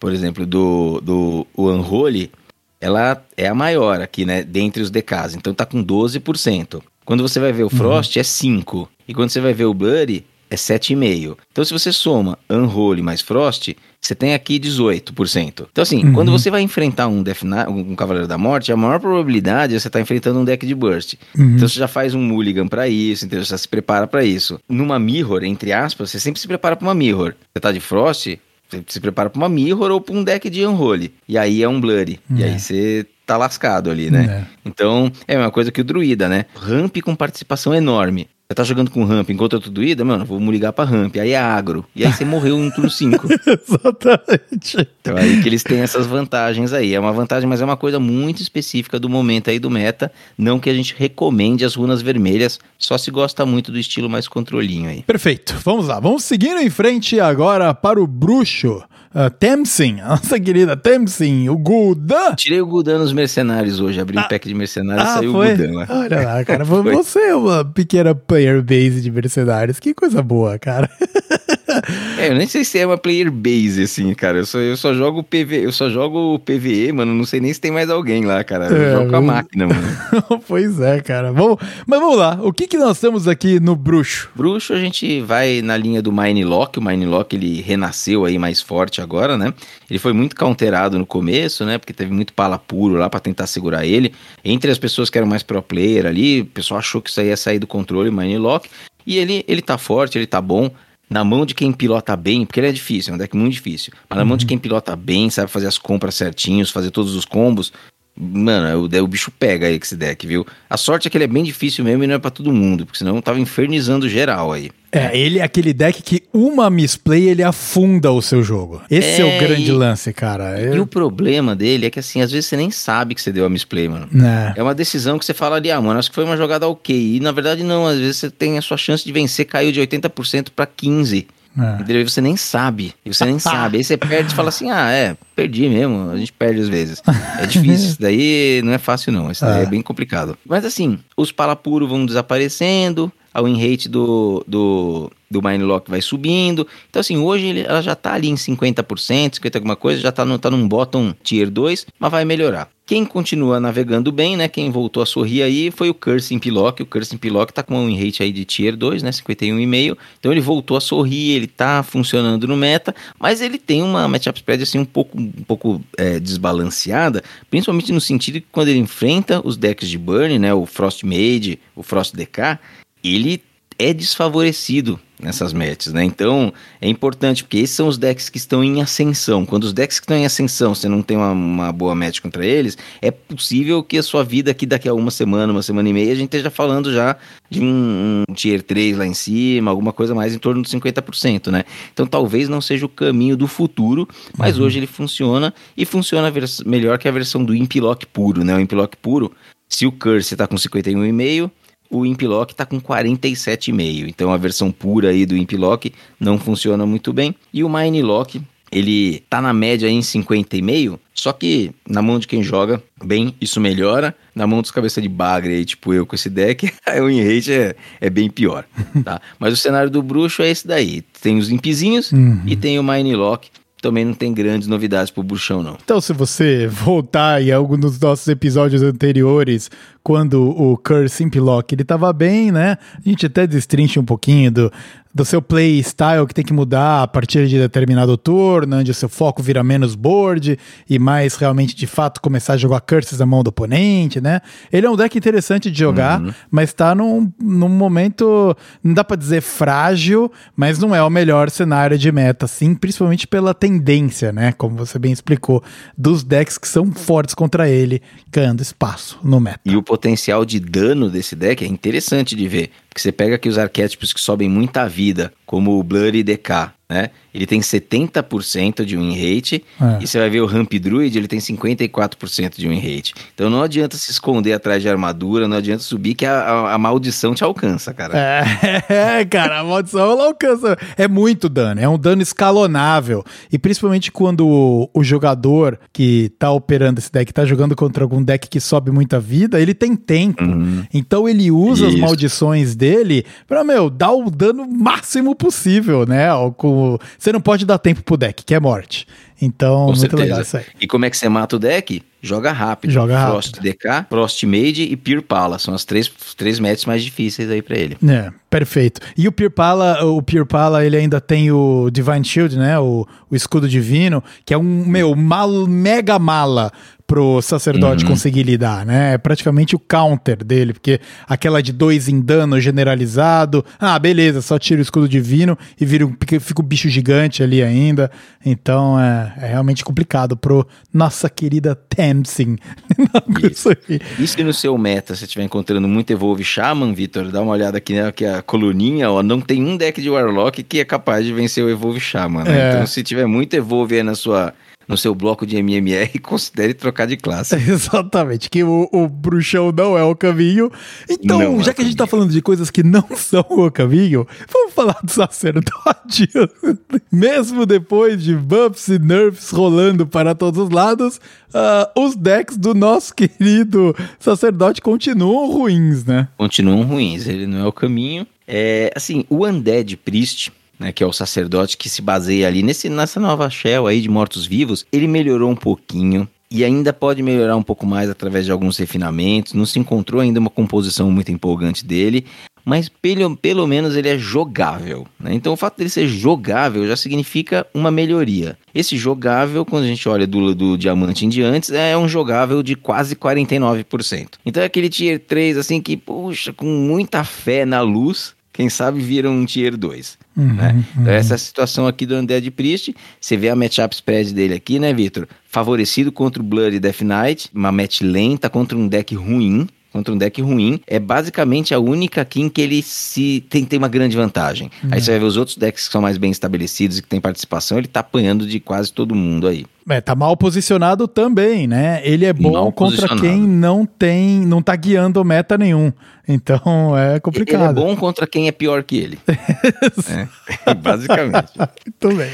por exemplo, do, do Unholy, ela é a maior aqui, né, dentre os D Ks, então tá com doze por cento. Quando você vai ver o Frost, uhum. é cinco por cento, e quando você vai ver o Bloody, é sete vírgula cinco por cento. Então se você soma Unholy mais Frost, você tem aqui dezoito por cento. Então assim, uhum. quando você vai enfrentar um, Death Knight, um Cavaleiro da Morte, a maior probabilidade é você estar tá enfrentando um deck de Burst. Uhum. Então você já faz um Mulligan pra isso, entendeu? Você já se prepara pra isso. Numa Mirror, entre aspas, você sempre se prepara pra uma Mirror. Você tá de Frost, você se prepara pra uma Mirror ou pra um deck de Unholy. E aí é um Bloody. Uhum. E aí você tá lascado ali, né? Uhum. Então é uma coisa que o Druida, né? Ramp com participação enorme. Você tá jogando com ramp enquanto eu tô doída, mano, vou me ligar pra ramp, aí é agro. E aí você morreu no turno cinco. Exatamente. Então aí que eles têm essas vantagens aí. É uma vantagem, mas é uma coisa muito específica do momento aí do meta. Não que a gente recomende as runas vermelhas, só se gosta muito do estilo mais controlinho aí. Perfeito. Vamos lá, vamos seguindo em frente agora para o bruxo. Uh, Tamsin, a nossa querida Tamsin, o Gul'dan. Tirei o Gul'dan nos mercenários hoje, abri ah, um pack de mercenários e ah, saiu foi? o Gul'dan lá. Olha lá, cara, você é uma pequena player base de mercenários, que coisa boa, cara. É, eu nem sei se é uma player base, assim, cara, eu só, eu só jogo P V, eu só jogo o P V E, mano, não sei nem se tem mais alguém lá, cara, eu é, jogo com a máquina, mano. Pois é, cara, vamos, mas vamos lá, o que que nós temos aqui no Bruxo? Bruxo, a gente vai na linha do Mine Lock, o Mine Lock, ele renasceu aí mais forte agora, né, ele foi muito counterado no começo, né, porque teve muito pala puro lá pra tentar segurar ele, entre as pessoas que eram mais pro player ali, o pessoal achou que isso aí ia sair do controle, o Mine Lock, e ele, ele tá forte, ele tá bom, na mão de quem pilota bem, porque ele é difícil, é um deck muito difícil, mas na mão de quem pilota bem, sabe fazer as compras certinhos, fazer todos os combos, mano, o, o bicho pega aí com esse deck, viu? A sorte é que ele é bem difícil mesmo e não é pra todo mundo, porque senão tava infernizando geral aí. É, ele é aquele deck que uma misplay ele afunda o seu jogo. Esse é, é o grande e, lance, cara. Eu... E o problema dele é que, assim, às vezes você nem sabe que você deu a misplay, mano. É, é uma decisão que você fala ali, ah, mano, acho que foi uma jogada ok. E, na verdade, não. Às vezes você tem a sua chance de vencer, caiu de oitenta por cento pra quinze por cento. É. Você nem sabe, você nem sabe. Aí você perde e fala assim, ah, é, perdi mesmo, a gente perde às vezes. É difícil, isso daí não é fácil não, isso daí é, é bem complicado. Mas assim, os palapuro vão desaparecendo, a win rate do, do, do Mine Lock vai subindo. Então assim, hoje ela já tá ali em cinquenta por cento, cinquenta por cento alguma coisa, já tá, no, tá num bottom tier dois, mas vai melhorar. Quem continua navegando bem, né, quem voltou a sorrir aí foi o Curse Imp Lock. O Curse Imp Lock tá com um win rate aí de tier dois, né, cinquenta e um vírgula cinco. Então ele voltou a sorrir, ele tá funcionando no meta, mas ele tem uma matchup spread assim um pouco, um pouco é, desbalanceada, principalmente no sentido que quando ele enfrenta os decks de burn, né, o Frost Mage, o Frost D K, ele é desfavorecido nessas matches, né? Então é importante, porque esses são os decks que estão em ascensão. Quando os decks que estão em ascensão, você não tem uma, uma boa match contra eles, é possível que a sua vida aqui daqui a uma semana, uma semana e meia, a gente esteja falando já de um, um tier três lá em cima, alguma coisa mais em torno de cinquenta por cento, né? Então talvez não seja o caminho do futuro, mas uhum. hoje ele funciona e funciona vers- melhor que a versão do Imp Lock puro, né? O Imp Lock puro, se o Curse está com cinquenta e um vírgula cinco por cento, o Imp Lock tá com quarenta e sete vírgula cinco por cento, então a versão pura aí do Imp Lock não funciona muito bem. E o Mine Lock, ele tá na média aí em cinquenta vírgula cinco por cento, só que na mão de quem joga bem, isso melhora. Na mão dos cabeça de bagre aí, tipo eu com esse deck, o win rate é, é bem pior, tá? Mas o cenário do bruxo é esse daí, tem os impizinhos uhum. e tem o Mine Lock. Também não tem grandes novidades pro bruxão, não. Então, se você voltar em algum dos nossos episódios anteriores, quando o Curse Imp Lock, ele tava bem, né? A gente até destrincha um pouquinho do, do seu play style que tem que mudar a partir de determinado turno, onde o seu foco vira menos board e mais realmente, de fato, começar a jogar curses na mão do oponente, né? Ele é um deck interessante de jogar, uhum. mas tá num, num momento, não dá pra dizer frágil, mas não é o melhor cenário de meta, assim, principalmente pela tendência, né? Como você bem explicou, dos decks que são fortes contra ele, ganhando espaço no meta. E o potencial de dano desse deck é interessante de ver, porque você pega aqui os arquétipos que sobem muita vida, como o Bloody D K, né? Ele tem setenta por cento de win rate, é. e você vai ver o Ramp Druid, ele tem cinquenta e quatro por cento de win rate. Então não adianta se esconder atrás de armadura, não adianta subir, que a, a, a maldição te alcança, cara. É, é, cara, a maldição ela alcança. É muito dano, é um dano escalonável. E principalmente quando o, o jogador que tá operando esse deck, tá jogando contra algum deck que sobe muita vida, ele tem tempo. Uhum. Então ele usa Isso. as maldições dele dele pra, meu, dar o dano máximo possível, né? Com... Você não pode dar tempo pro deck, que é morte. Então, com muito certeza. Legal isso aí. E como é que você mata o deck? Joga rápido. Joga Frost rápido. D K, Frost Mage e Pure Pala. São as três, três matches mais difíceis aí pra ele. É, perfeito. E o Pure Pala, o Pure Pala, ele ainda tem o Divine Shield, né? O, o escudo divino, que é um, meu, mal, mega mala pro sacerdote uhum. conseguir lidar, né? É praticamente o counter dele, porque aquela de dois em dano generalizado, ah, beleza, só tira o escudo divino e vira um, fica um bicho gigante ali ainda. Então é, é realmente complicado pro nossa querida Tamsin. Isso. E se no seu meta você estiver encontrando muito Evolve Shaman, Vitor, dá uma olhada aqui, né, que a coluninha, ó, não tem um deck de Warlock que é capaz de vencer o Evolve Shaman, né? É. Então se tiver muito Evolve aí na sua... no seu bloco de M M R, considere trocar de classe. Exatamente, que o, o bruxão não é o caminho. Então, não já é que a gente caminho. Tá falando de coisas que não são o caminho, vamos falar do sacerdote. Mesmo depois de bumps e nerfs rolando para todos os lados, uh, os decks do nosso querido sacerdote continuam ruins, né? Continuam ruins, ele não é o caminho. É, assim, o Undead Priest... Né, que é o sacerdote que se baseia ali nesse, nessa nova shell aí de mortos-vivos, ele melhorou um pouquinho e ainda pode melhorar um pouco mais através de alguns refinamentos, não se encontrou ainda uma composição muito empolgante dele, mas pelo, pelo menos ele é jogável, né? Então o fato dele ser jogável já significa uma melhoria. Esse jogável, quando a gente olha do, do diamante em diante, é um jogável de quase quarenta e nove por cento. Então é aquele tier três assim que, poxa, com muita fé na luz, quem sabe viram um tier dois, uhum, né? Então, uhum. essa é a situação aqui do Undead Priest. Você vê a matchup spread dele aqui, né, Vitor? Favorecido contra o Blood Death Knight, uma match lenta contra um deck ruim. Contra um deck ruim, é basicamente a única aqui em que ele se tem, tem uma grande vantagem. Uhum. Aí você vai ver os outros decks que são mais bem estabelecidos e que tem participação, ele tá apanhando de quase todo mundo aí. É, tá mal posicionado também, né? Ele é bom contra quem não tem, não tá guiando meta nenhum. Então é complicado. Ele é bom contra quem é pior que ele. É, basicamente. Muito bem.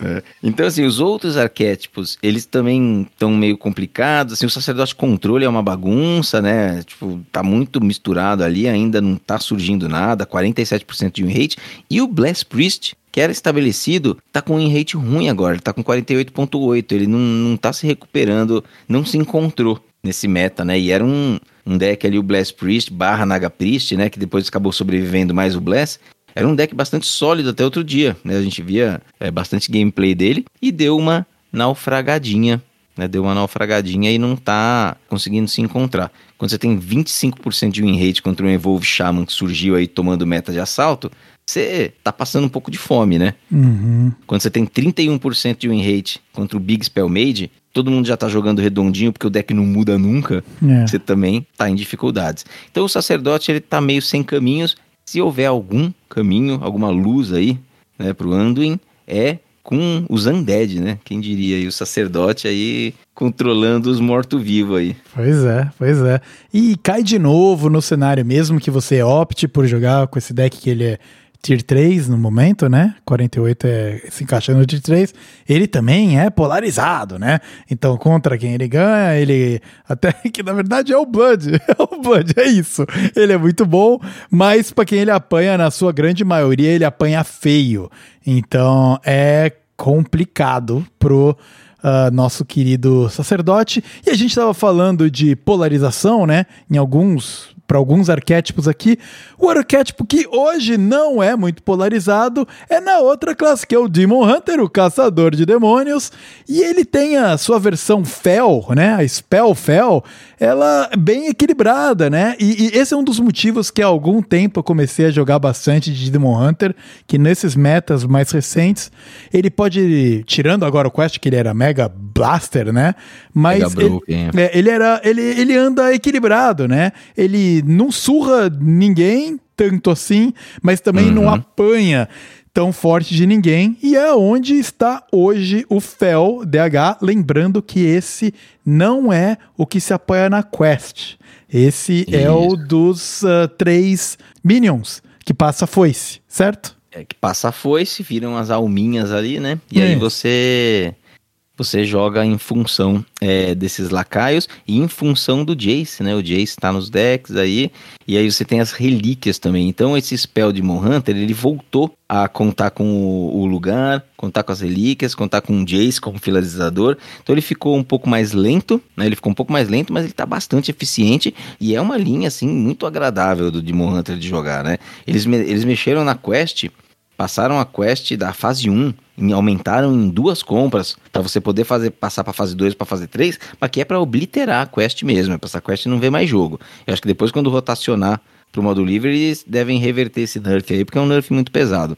É. Então, assim, os outros arquétipos, eles também estão meio complicados. Assim, o sacerdote controle é uma bagunça, né? Tipo, tá muito misturado ali, ainda não tá surgindo nada. quarenta e sete por cento de win rate. E o Blessed Priest, que era estabelecido, tá com um rate ruim agora, ele tá com quarenta e oito vírgula oito, ele não, não tá se recuperando, não se encontrou nesse meta, né, e era um, um deck ali, o Blessed Priest barra Naga Priest, né, que depois acabou sobrevivendo mais o Bless, era um deck bastante sólido até outro dia, né, a gente via é, bastante gameplay dele, e deu uma naufragadinha, né, deu uma naufragadinha e não tá conseguindo se encontrar. Quando você tem vinte e cinco por cento de win rate contra um Evolve Shaman que surgiu aí tomando meta de assalto, você tá passando um pouco de fome, né? Uhum. Quando você tem trinta e um por cento de win rate contra o Big Spell Mage, todo mundo já tá jogando redondinho porque o deck não muda nunca, é. Você também tá em dificuldades. Então o sacerdote, ele tá meio sem caminhos. Se houver algum caminho, alguma luz aí, né, pro Anduin, é com os Undead, né? Quem diria aí, o sacerdote aí... controlando os mortos-vivos aí. Pois é, pois é. E cai de novo no cenário mesmo que você opte por jogar com esse deck que ele é Tier três no momento, né? quarenta e oito é se encaixando no Tier três. Ele também é polarizado, né? Então, contra quem ele ganha, ele... Até que, na verdade, é o Blood. É o Blood, é isso. Ele é muito bom, mas pra quem ele apanha, na sua grande maioria, ele apanha feio. Então, é complicado pro... Uh, nosso querido sacerdote. E a gente estava falando de polarização, né? Em alguns, para alguns arquétipos aqui. O arquétipo que hoje não é muito polarizado é na outra classe, que é o Demon Hunter, o caçador de demônios. E ele tem a sua versão Fel, né? A Spell Fel, ela é bem equilibrada, né? E, e esse é um dos motivos que há algum tempo eu comecei a jogar bastante de Demon Hunter, que nesses metas mais recentes, ele pode, tirando agora o Quest, que ele era mega Mega Blaster, né? Mas ele, é, ele, era, ele, ele anda equilibrado, né? Ele não surra ninguém tanto assim, mas também uhum. não apanha tão forte de ninguém, e é onde está hoje o Fel D H, lembrando que esse não é o que se apoia na Quest, esse Isso. é o dos uh, três Minions, que passa foice, certo? É, que passa foice, viram as alminhas ali, né? E Isso. aí você... você joga em função é, desses lacaios e em função do Jace, né? O Jace tá nos decks aí, e aí você tem as relíquias também. Então esse spell Demon Hunter, ele voltou a contar com o, o lugar, contar com as relíquias, contar com o Jace como finalizador. Então ele ficou um pouco mais lento, né? Ele ficou um pouco mais lento, mas ele tá bastante eficiente e é uma linha, assim, muito agradável do Demon Hunter de jogar, né? Eles, me, eles mexeram na quest... Passaram a quest da fase um, aumentaram em duas compras, para você poder fazer, passar para fase dois, para fase três, mas que é para obliterar a quest mesmo, é para essa quest não ver mais jogo. Eu acho que depois, quando rotacionar para o modo livre, eles devem reverter esse nerf aí, porque é um nerf muito pesado.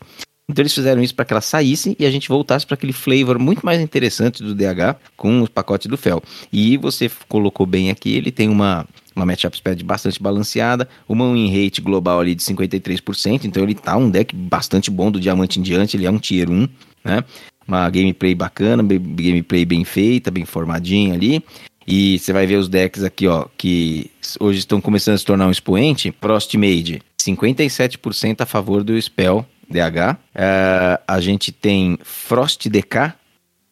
Então eles fizeram isso para que ela saísse e a gente voltasse para aquele flavor muito mais interessante do D H com os pacotes do Fel. E você colocou bem aqui, ele tem uma... uma matchup spread bastante balanceada, uma win rate global ali de cinquenta e três por cento, então ele tá um deck bastante bom do diamante em diante, ele é um tier um, né? Uma gameplay bacana, gameplay bem feita, bem formadinha ali. E você vai ver os decks aqui, ó, que hoje estão começando a se tornar um expoente. Frost Mage, cinquenta e sete por cento a favor do Spell D H. Uh, a gente tem Frost D K,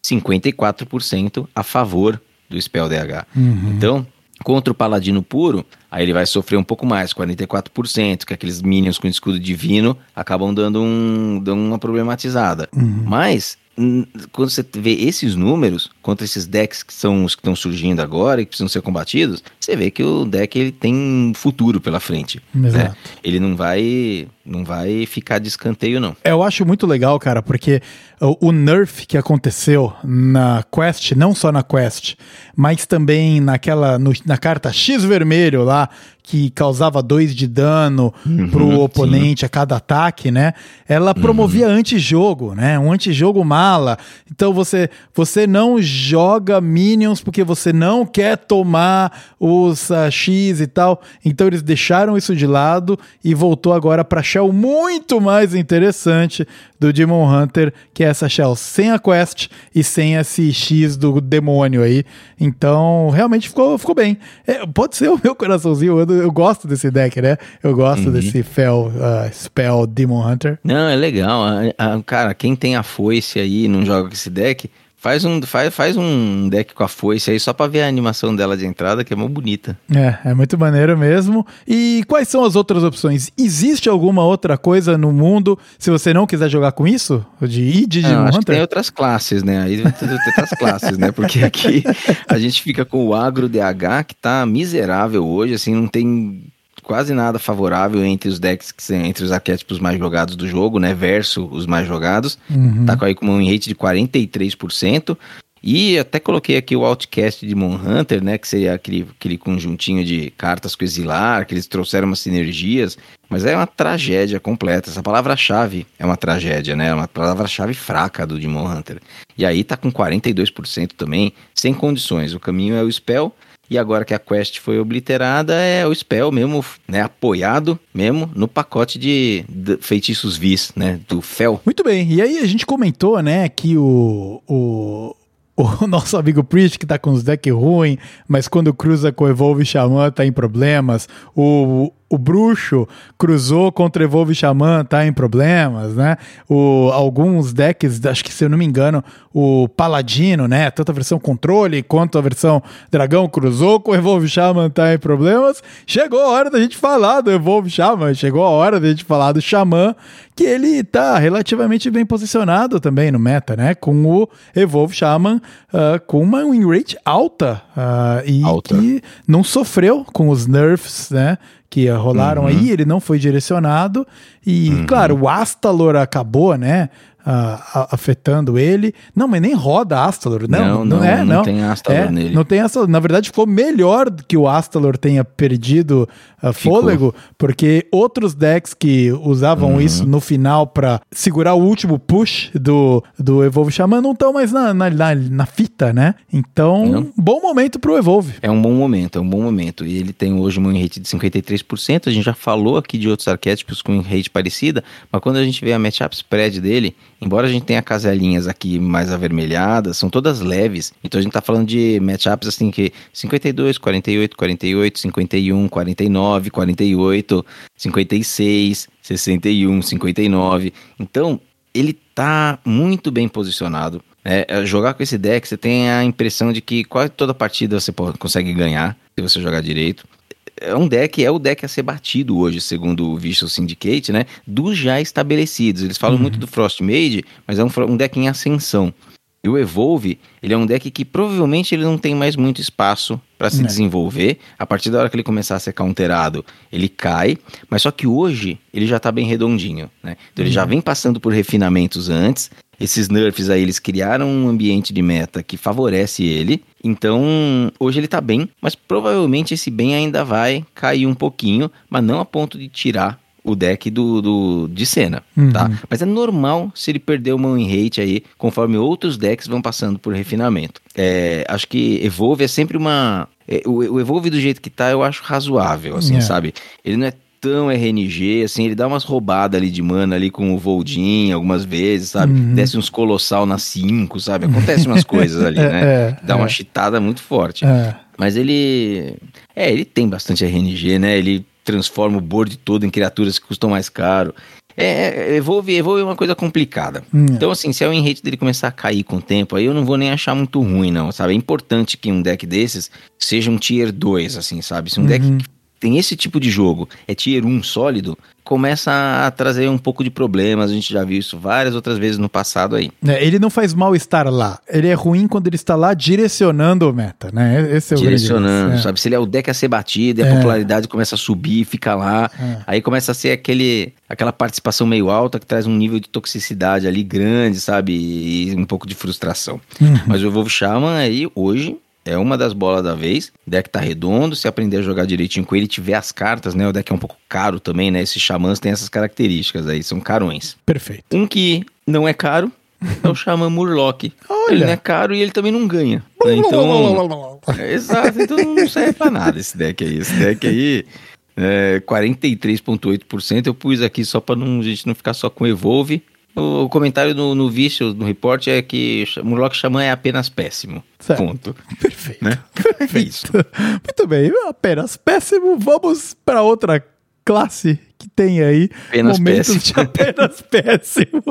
cinquenta e quatro por cento a favor do Spell D H. Uhum. Então... Contra o Paladino Puro, aí ele vai sofrer um pouco mais, quarenta e quatro por cento, que aqueles minions com escudo divino acabam dando, um, dando uma problematizada. Uhum. Mas, quando você vê esses números, contra esses decks que são os que estão surgindo agora e que precisam ser combatidos, você vê que o deck ele tem futuro pela frente. Exato. Né? Ele não vai, não vai ficar de escanteio, não. Eu acho muito legal, cara, porque o, o nerf que aconteceu na Quest, não só na Quest, mas também naquela, no, na carta X vermelho lá, que causava dois de dano uhum, pro oponente sim. a cada ataque, né? Ela promovia uhum. antijogo, né? Um antijogo mala. Então você, você não joga minions porque você não quer tomar os uh, X e tal. Então eles deixaram isso de lado e voltou agora pra Shell muito mais interessante do Demon Hunter, que é essa Shell sem a quest e sem esse X do demônio aí. Então realmente ficou, ficou bem. É, pode ser o meu coraçãozinho, eu Eu gosto desse deck, né? Eu gosto uhum. desse Fel, uh, Spell Demon Hunter. Não, é legal. A, a, cara, quem tem a foice aí e não joga com esse deck, faz um, faz, faz um deck com a foice aí só pra ver a animação dela de entrada, que é muito bonita. É, é muito maneiro mesmo. E quais são as outras opções? Existe alguma outra coisa no mundo, se você não quiser jogar com isso? De I D de Demon Hunter? Que tem outras classes, né? Aí tem outras classes, né? Porque aqui a gente fica com o agro D H, que tá miserável hoje, assim, não tem... quase nada favorável entre os decks, que entre os arquétipos mais jogados do jogo, né? Verso os mais jogados. Uhum. Tá aí com um win rate de quarenta e três por cento. E até coloquei aqui o Outcast de Demon Hunter, né? Que seria aquele, aquele conjuntinho de cartas com exilar, que eles trouxeram umas sinergias. Mas é uma tragédia completa. Essa palavra-chave é uma tragédia, né? É uma palavra-chave fraca do Demon Hunter. E aí tá com quarenta e dois por cento também, sem condições. O caminho é o Spell... E agora que a quest foi obliterada, é o Spell mesmo, né? Apoiado mesmo no pacote de, de feitiços vis, né? Do Fel. Muito bem. E aí a gente comentou, né? Que o... o... o nosso amigo Priest, que tá com os decks ruins, mas quando cruza com Evolve e Xamã, tá em problemas. O, o Bruxo cruzou contra Evolve e Xamã, tá em problemas, né? O, alguns decks, acho que se eu não me engano, o Paladino, né? Tanto a versão controle quanto a versão Dragão cruzou com Evolve e Xamã, tá em problemas. Chegou a hora da gente falar do Evolve e Xamã, chegou a hora da gente falar do Xamã, que ele tá relativamente bem posicionado também no meta, né? Com o Evolve Shaman, uh, com uma win rate alta uh, e alta. Que não sofreu com os nerfs, né? Que rolaram uhum. aí, ele não foi direcionado e, uhum. claro, o Astalor acabou, né? Uh, afetando ele. Não, mas nem roda Astalor. Não, não, não, não, é, não, não tem Astalor é, nele. Não tem Astalor. Na verdade, ficou melhor que o Astalor tenha perdido uh, fôlego, porque outros decks que usavam uhum. isso no final para segurar o último push do, do Evolve Xamã não estão mais na, na, na, na fita, né? Então, não. bom momento pro Evolve. É um bom momento, é um bom momento. E ele tem hoje um win rate de cinquenta e três por cento. A gente já falou aqui de outros arquétipos com win rate parecida, mas quando a gente vê a matchup spread dele, embora a gente tenha caselinhas aqui mais avermelhadas, são todas leves. Então a gente tá falando de matchups assim que cinquenta e dois, quarenta e oito, quarenta e oito, cinquenta e um, quarenta e nove, quarenta e oito, cinquenta e seis, sessenta e um, cinquenta e nove. Então ele tá muito bem posicionado. É, jogar com esse deck, você tem a impressão de que quase toda partida você pode, consegue ganhar, se você jogar direito. É um deck, é o deck a ser batido hoje, segundo o Visual Syndicate, né? Dos já estabelecidos. Eles falam uhum. muito do Frost Mage, mas é um, um deck em ascensão. E o Evolve, ele é um deck que provavelmente ele não tem mais muito espaço para se não. desenvolver. A partir da hora que ele começar a ser counterado, ele cai. Mas só que hoje, ele já tá bem redondinho, né? Então uhum. ele já vem passando por refinamentos antes. Esses nerfs aí, eles criaram um ambiente de meta que favorece ele. Então, hoje ele tá bem. Mas provavelmente esse bem ainda vai cair um pouquinho. Mas não a ponto de tirar o deck do, do, de cena, uhum. tá? Mas é normal se ele perder o main rate aí, conforme outros decks vão passando por refinamento. É, acho que Evolve é sempre uma... É, o, o Evolve do jeito que tá, eu acho razoável, assim, yeah. sabe? Ele não é tão R N G, assim, ele dá umas roubadas ali de mana ali com o Voldin algumas vezes, sabe? Uhum. Desce uns Colossal na cinco, sabe? Acontece umas coisas ali, né? É, dá é. uma cheatada muito forte. É. Mas ele... É, ele tem bastante R N G, né? Ele... transforma o board todo em criaturas que custam mais caro. É, Evolve, Evolve é uma coisa complicada. Hum. Então, assim, se é o enrate dele começar a cair com o tempo, aí eu não vou nem achar muito ruim, não, sabe? É importante que um deck desses seja um tier dois, assim, sabe? Se um uhum. deck que tem esse tipo de jogo, é tier um sólido, começa a trazer um pouco de problemas. A gente já viu isso várias outras vezes no passado aí. É, ele não faz mal estar lá. Ele é ruim quando ele está lá direcionando o meta, né? Esse é o direcionando, grande, sabe? É. Se ele é o deck a ser batido e a é. popularidade começa a subir, fica lá. É. Aí começa a ser aquele, aquela participação meio alta que traz um nível de toxicidade ali grande, sabe? E um pouco de frustração. Uhum. Mas o Evolve Shaman aí, hoje... é uma das bolas da vez. O deck tá redondo, se aprender a jogar direitinho com ele, tiver as cartas, né? O deck é um pouco caro também, né? Esses xamãs têm essas características aí, são carões. Perfeito. Um que não é caro é o Xamã Murloc. Olha. Ele não é caro e ele também não ganha. Né? Então... Exato, então não serve pra nada esse deck aí. Esse deck aí... é quarenta e três vírgula oito por cento. Eu pus aqui só pra não, a gente não ficar só com Evolve. O comentário no, no Vicious, no report, é que Murloc Xamã é apenas péssimo. Certo. Ponto. Perfeito. Né? Perfeito. É isso. Muito bem. Apenas péssimo. Vamos para outra classe que tem aí apenas momentos péssimo. de apenas péssimo.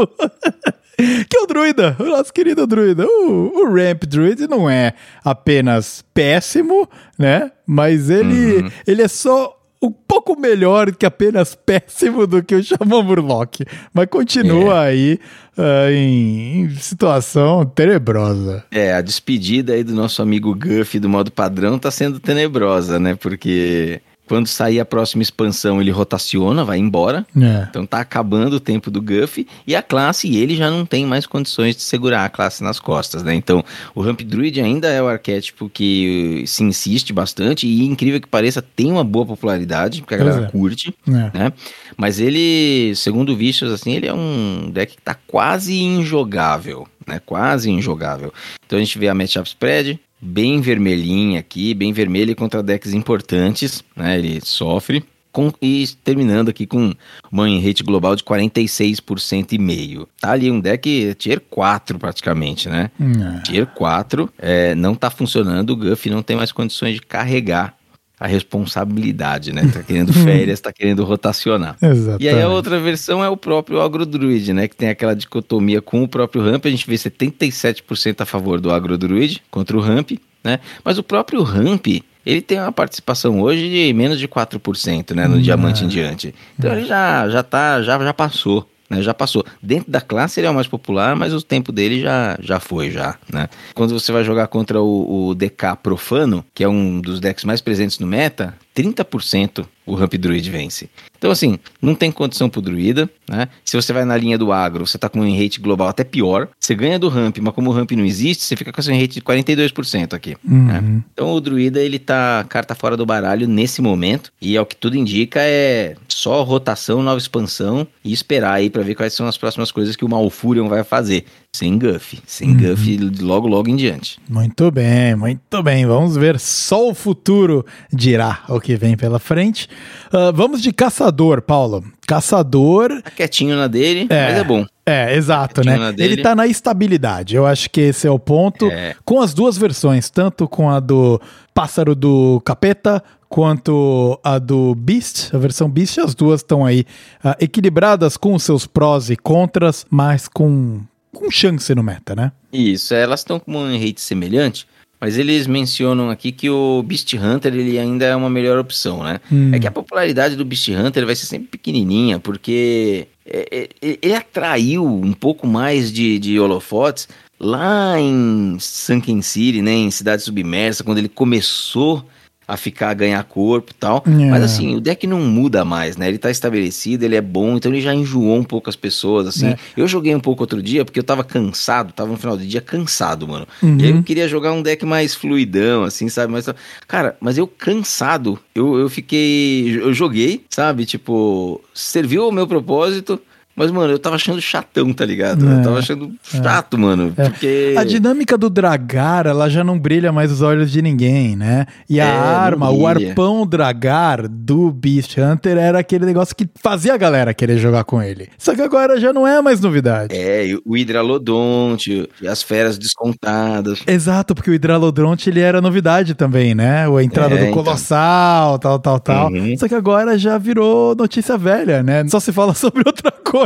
Que é o Druida, o nosso querido Druida. O, o Ramp Druid não é apenas péssimo, né? Mas ele, uhum. ele é só... um pouco melhor que apenas péssimo do que o Xamã Murloc, mas continua é. aí uh, em, em situação tenebrosa. É, a despedida aí do nosso amigo Guff do modo padrão tá sendo tenebrosa, né? Porque quando sair a próxima expansão ele rotaciona, vai embora, é. então tá acabando o tempo do Guff e a classe, ele já não tem mais condições de segurar a classe nas costas, né? Então o Ramp Druid ainda é o arquétipo que se insiste bastante e, incrível que pareça, tem uma boa popularidade, porque a galera é. curte, é. né? Mas ele, segundo o Vicious, assim, ele é um deck que tá quase injogável, né? Quase injogável. Então a gente vê a matchup spread bem vermelhinha aqui, bem vermelha contra decks importantes, né? Ele sofre. Com, e terminando aqui com uma enrate global de quarenta e seis vírgula cinco por cento. Tá ali um deck tier quatro praticamente, né? Não. Tier quatro, é, não tá funcionando, o Guff não tem mais condições de carregar a responsabilidade, né? Tá querendo férias, tá querendo rotacionar. Exatamente. E aí a outra versão é o próprio Agrodruid, né? Que tem aquela dicotomia com o próprio Ramp. A gente vê setenta e sete por cento a favor do Agrodruid contra o Ramp, né? Mas o próprio Ramp, ele tem uma participação hoje de menos de quatro por cento, né? No ah. diamante em diante. Então ah. ele já, já tá, já, já passou, né? Já passou. Dentro da classe ele é o mais popular, mas o tempo dele já, já foi, já, né? Quando você vai jogar contra o, o D K Profano, que é um dos decks mais presentes no meta, trinta por cento o Ramp Druid vence. Então, assim, não tem condição pro Druida, né? Se você vai na linha do agro, você tá com um enrate global até pior. Você ganha do Ramp, mas como o Ramp não existe, você fica com esse enrate de quarenta e dois por cento aqui. Uhum. Né? Então, o Druida, ele tá carta fora do baralho nesse momento. E, ao que tudo indica, é só rotação, nova expansão e esperar aí pra ver quais são as próximas coisas que o Malfurion vai fazer. Sem Guff. Sem uhum. Guff logo, logo em diante. Muito bem, muito bem. Vamos ver. Só o futuro dirá o que vem pela frente. Uh, vamos de Caçador, Paulo. Caçador... Tá quietinho na dele, é, mas é bom. É, exato, quietinho, né? Ele tá na estabilidade. Eu acho que esse é o ponto. É. Com as duas versões, tanto com a do Pássaro do Capeta... quanto a do Beast, a versão Beast, as duas estão aí uh, equilibradas com os seus prós e contras, mas com, com chance no meta, né? Isso, elas estão com um rate semelhante, mas eles mencionam aqui que o Beast Hunter ele ainda é uma melhor opção, né? Hum. É que a popularidade do Beast Hunter vai ser sempre pequenininha, porque é, é, ele atraiu um pouco mais de, de holofotes lá em Sunken City, né? Em Cidade Submersa, quando ele começou a ficar, a ganhar corpo e tal. Yeah. Mas assim, o deck não muda mais, né? Ele tá estabelecido, ele é bom, então ele já enjoou um pouco as pessoas, assim. Yeah. Eu joguei um pouco outro dia, porque eu tava cansado, tava no final do dia cansado, mano. Uhum. E aí eu queria jogar um deck mais fluidão, assim, sabe? Mas, cara, mas eu cansado, eu, eu fiquei... Eu joguei, sabe? Tipo, serviu ao meu propósito... Mas, mano, eu tava achando chatão, tá ligado? É, eu tava achando chato, é, mano. É. Porque... A dinâmica do Dragar, ela já não brilha mais os olhos de ninguém, né? E a é, arma, o arpão Dragar do Beast Hunter era aquele negócio que fazia a galera querer jogar com ele. Só que agora já não é mais novidade. É, o Hidralodonte, as feras descontadas. Exato, porque o Hidralodonte, ele era novidade também, né? A entrada é, do Colossal, então... tal, tal, tal. Uhum. Só que agora já virou notícia velha, né? Só se fala sobre outra coisa.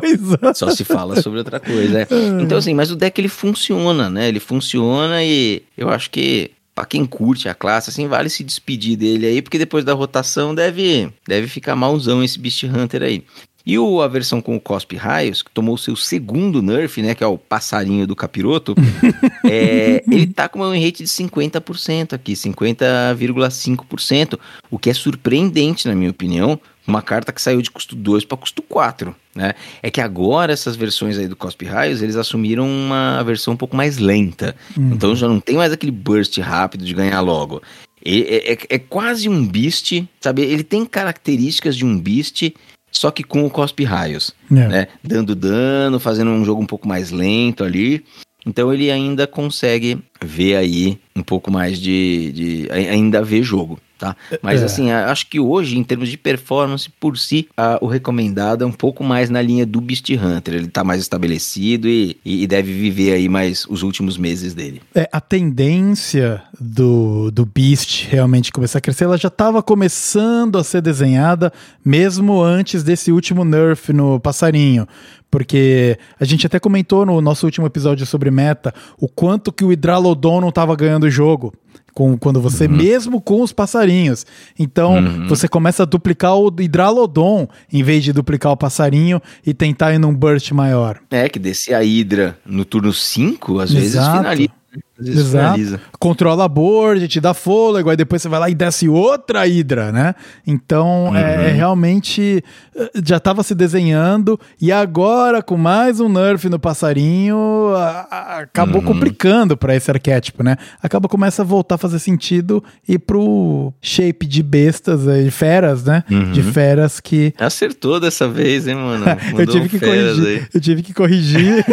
Só se fala sobre outra coisa, é. Então assim, mas o deck ele funciona, né? Ele funciona e eu acho que pra quem curte a classe, assim, vale se despedir dele aí, porque depois da rotação deve, deve ficar malzão esse Beast Hunter aí. E o, a versão com o Cospe Raios, que tomou o seu segundo nerf, né? Que é o passarinho do capiroto. é, ele tá com uma win rate de cinquenta por cento aqui, cinquenta vírgula cinco por cento, o que é surpreendente, na minha opinião. Uma carta que saiu de custo dois para custo quatro, né? É que agora essas versões aí do Cospe Raios, eles assumiram uma versão um pouco mais lenta. Uhum. Então já não tem mais aquele burst rápido de ganhar logo. É, é, é quase um Beast, sabe? Ele tem características de um Beast, só que com o Cospe Raios, yeah, né? Dando dano, fazendo um jogo um pouco mais lento ali. Então ele ainda consegue ver aí um pouco mais de... de ainda ver jogo. Tá? Mas é, assim, acho que hoje, em termos de performance por si, a, o recomendado é um pouco mais na linha do Beast Hunter. Ele tá mais estabelecido e, e deve viver aí mais os últimos meses dele. É, a tendência do, do Beast realmente começar a crescer, ela já estava começando a ser desenhada mesmo antes desse último nerf no passarinho. Porque a gente até comentou no nosso último episódio sobre meta o quanto que o Hidralodon não estava ganhando o jogo. Com, quando você, uhum, mesmo com os passarinhos. Então, uhum, você começa a duplicar o Hidralodon em vez de duplicar o passarinho e tentar ir num burst maior. É, que descer a Hidra no turno cinco, às, exato, vezes finaliza. Às vezes, exato, finaliza. Controla a board, te dá fôlego, aí depois você vai lá e desce outra Hidra, né? Então, uhum, é, é realmente... Já estava se desenhando e agora, com mais um nerf no passarinho, a, a, acabou, uhum, complicando para esse arquétipo, né? Acaba, começa a voltar a fazer sentido e pro shape de bestas, de feras, né? Uhum. De feras que... Acertou dessa vez, hein, mano? eu, tive um que corrigir, eu tive que corrigir.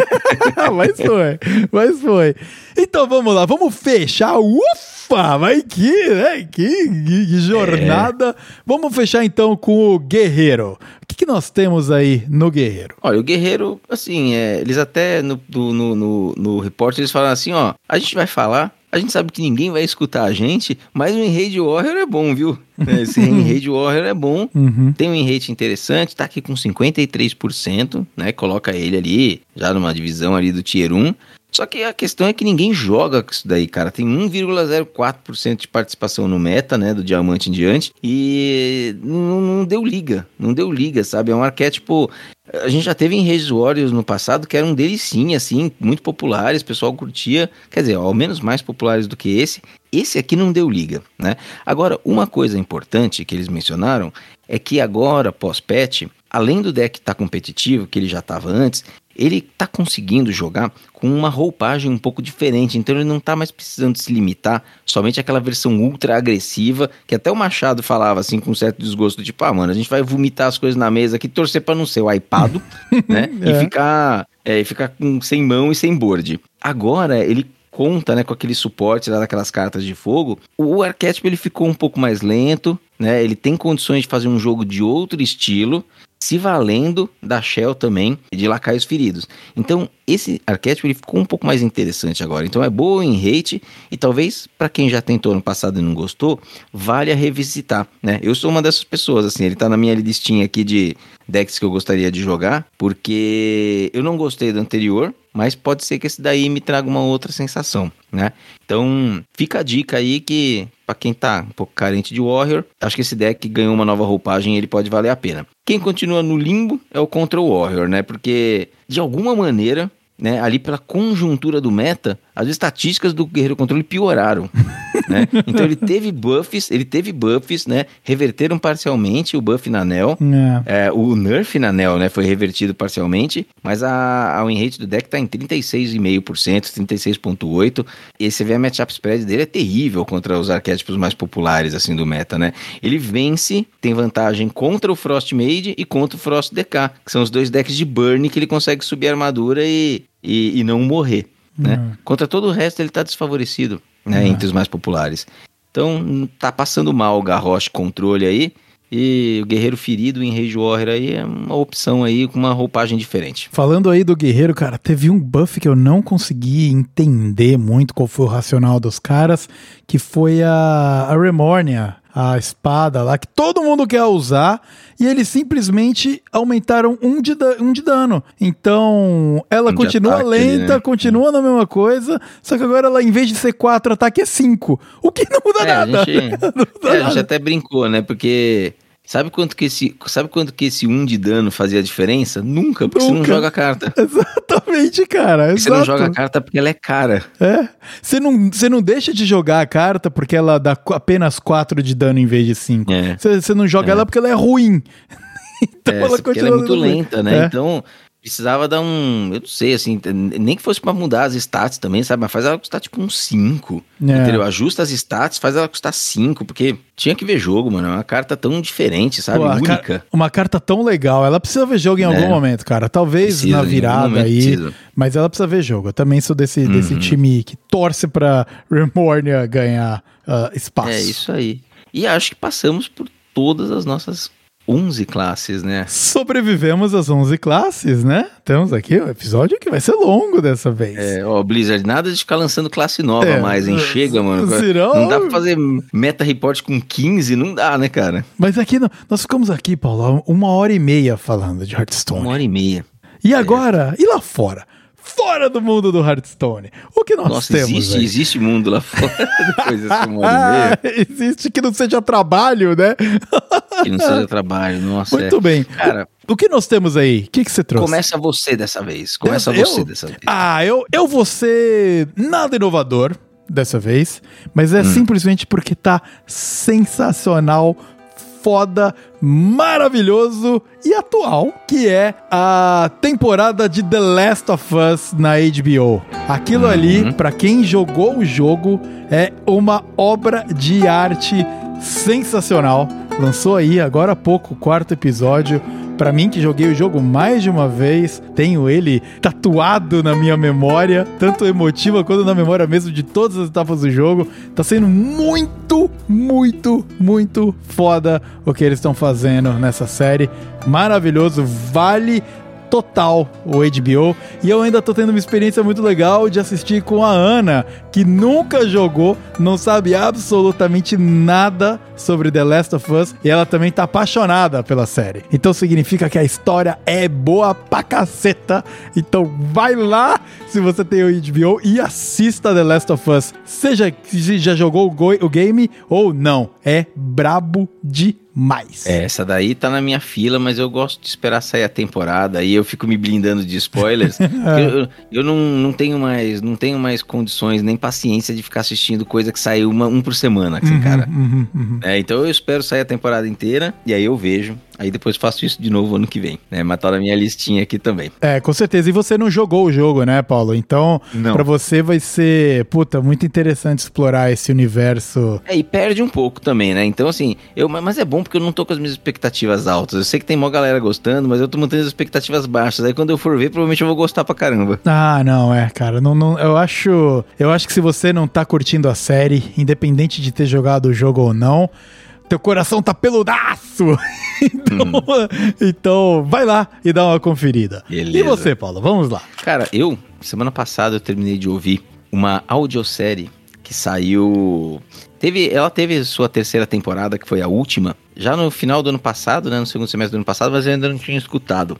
Mas foi, mas foi. Então, vamos lá, vamos fechar. Ufa, mas que, né? que, que, que jornada. É. Vamos fechar, então, com o Guerreiro. O que, que nós temos aí no Guerreiro? Olha, o Guerreiro, assim, é, eles até no, no, no, no report, eles falaram assim, ó, a gente vai falar, a gente sabe que ninguém vai escutar a gente, mas o Enrage Warrior é bom, viu? Esse Enrage Warrior é bom, uhum, tem um enrage interessante, tá aqui com cinquenta e três por cento, né? Coloca ele ali, já numa divisão ali do Tier um. Só que a questão é que ninguém joga com isso daí, cara. Tem um vírgula zero quatro por cento de participação no meta, né? Do diamante em diante. E não, não deu liga. Não deu liga, sabe? É um arquétipo... A gente já teve Enraged Warriors no passado, que eram deles sim, assim, muito populares. O pessoal curtia. Quer dizer, ao menos mais populares do que esse. Esse aqui não deu liga, né? Agora, uma coisa importante que eles mencionaram é que agora, pós-patch, além do deck estar competitivo, que ele já estava antes... Ele tá conseguindo jogar com uma roupagem um pouco diferente, então ele não tá mais precisando se limitar somente àquela versão ultra agressiva, que até o Machado falava assim com um certo desgosto, tipo, ah, mano, a gente vai vomitar as coisas na mesa aqui, torcer pra não ser wipeado, né, é. e ficar, é, e ficar com, sem mão e sem board. Agora ele conta, né, com aquele suporte lá daquelas cartas de fogo, o arquétipo ele ficou um pouco mais lento, né, ele tem condições de fazer um jogo de outro estilo, se valendo da Shell também, de lacar os feridos. Então, esse arquétipo ele ficou um pouco mais interessante agora. Então, é boa em hate e talvez, para quem já tentou no passado e não gostou, vale a revisitar, né? Eu sou uma dessas pessoas, assim, ele tá na minha listinha aqui de decks que eu gostaria de jogar, porque eu não gostei do anterior, mas pode ser que esse daí me traga uma outra sensação, né? Então, fica a dica aí que, pra quem tá um pouco carente de Warrior, acho que esse deck ganhou uma nova roupagem e ele pode valer a pena. Quem continua no limbo é o Control Warrior, né? Porque, de alguma maneira, né, ali pela conjuntura do meta, as estatísticas do Guerreiro Controle pioraram, né? Então ele teve buffs, ele teve buffs, né? Reverteram parcialmente o buff na Nel, é, o nerf na Nel, né? Foi revertido parcialmente, mas a, a win rate do deck tá em trinta e seis vírgula cinco por cento, trinta e seis vírgula oito por cento, e você vê a matchup spread dele é terrível contra os arquétipos mais populares, assim, do meta, né? Ele vence, tem vantagem contra o Frost Mage e contra o Frost D K, que são os dois decks de burn que ele consegue subir a armadura e, e, e não morrer. Né? Uhum. Contra todo o resto ele tá desfavorecido, né? Uhum. Entre os mais populares. Então tá passando mal o Garrosh Controle aí. E o Guerreiro Ferido em Rage Warrior aí é uma opção aí com uma roupagem diferente. Falando aí do Guerreiro, cara, teve um buff que eu não consegui entender muito qual foi o racional dos caras, que foi a, a Remornia, a espada lá, que todo mundo quer usar, e eles simplesmente aumentaram um de, da, um de dano. Então, ela um continua ataque, lenta, né? Continua na mesma coisa, só que agora ela, em vez de ser quatro, ataque é cinco, o que não muda é, nada. A gente, não muda é, nada. A gente até brincou, né, porque... Sabe quanto que esse, sabe quanto que esse um de dano fazia a diferença? Nunca, porque Nunca. Você não joga a carta. Exatamente, cara. Exato. Você não joga a carta porque ela é cara. É. Você não, você não deixa de jogar a carta porque ela dá apenas quatro de dano em vez de cinco. É. Você, você não joga é. ela porque ela é ruim. Então é, ela continua porque ela é muito lenta, ruim. Né? É. Então... Precisava dar um... Eu não sei, assim... Nem que fosse pra mudar as stats também, sabe? Mas faz ela custar, tipo, um cinco. É. Entendeu? Ajusta as stats, faz ela custar cinco. Porque tinha que ver jogo, mano. É uma carta tão diferente, sabe? Pô, única. Car... Uma carta tão legal. Ela precisa ver jogo em é. algum momento, cara. Talvez precisa, na virada aí. Precisa. Mas ela precisa ver jogo. Eu também sou desse, uhum. desse time que torce pra Remornia ganhar uh, espaço. É, isso aí. E acho que passamos por todas as nossas... onze classes, né? Sobrevivemos às onze classes, né? Temos aqui um episódio que vai ser longo dessa vez. É, ó, Blizzard, nada de ficar lançando classe nova é, mais, hein? Chega, mano. Serão... Não dá pra fazer meta report com quinze, não dá, né, cara? Mas aqui, nós ficamos aqui, Paulo, uma hora e meia falando de Hearthstone. Uma hora e meia. E agora, é. e lá fora? Fora do mundo do Hearthstone. O que nós Nossa, temos? Existe, aí? existe mundo lá fora. Depois dessa uma hora e meia. Existe que não seja trabalho, né? Que não seja trabalho, nossa. Muito é. bem. Cara, o que nós temos aí? O que, que você trouxe? Começa você dessa vez. Começa eu? você dessa vez. Ah, eu, eu vou ser nada inovador dessa vez, mas é hum. simplesmente porque tá sensacional, foda, maravilhoso e atual, que é a temporada de The Last of Us na H B O. Aquilo ali, uhum. pra quem jogou o jogo, é uma obra de arte sensacional. Lançou aí, agora há pouco, o quarto episódio. Pra mim, que joguei o jogo mais de uma vez, tenho ele tatuado na minha memória, tanto emotiva quanto na memória mesmo de todas as etapas do jogo. Tá sendo muito, muito, muito foda o que eles estão fazendo nessa série. Maravilhoso, vale total o H B O. E eu ainda tô tendo uma experiência muito legal de assistir com a Ana, que nunca jogou, não sabe absolutamente nada sobre The Last of Us, e ela também tá apaixonada pela série. Então significa que a história é boa pra caceta. Então vai lá se você tem o H B O e assista The Last of Us. Seja se já jogou o, go- o game ou não, é brabo de mais. É, essa daí tá na minha fila, mas eu gosto de esperar sair a temporada, aí eu fico me blindando de spoilers. eu eu, eu não, não, tenho mais, não tenho mais condições, nem paciência de ficar assistindo coisa que sai uma, um por semana, assim, uhum, cara. Uhum, uhum. É, então eu espero sair a temporada inteira, e aí eu vejo. Aí depois faço isso de novo ano que vem, né? Mas tá na minha listinha aqui também. É, com certeza. E você não jogou o jogo, né, Paulo? Então, não. pra você vai ser, puta, muito interessante explorar esse universo. É, e perde um pouco também, né? Então, assim, eu, mas é bom porque eu não tô com as minhas expectativas altas. Eu sei que tem mó galera gostando, mas eu tô mantendo as expectativas baixas. Aí quando eu for ver, provavelmente eu vou gostar pra caramba. Ah, não, é, cara. Não, não, eu acho, eu acho que se você não tá curtindo a série, independente de ter jogado o jogo ou não, teu coração tá peludaço. Então, hum. então vai lá e dá uma conferida. Beleza. E você, Paulo? Vamos lá. Cara, eu, semana passada, eu terminei de ouvir uma audiosérie que saiu... Teve, ela teve sua terceira temporada, que foi a última, já no final do ano passado, né, no segundo semestre do ano passado, mas eu ainda não tinha escutado,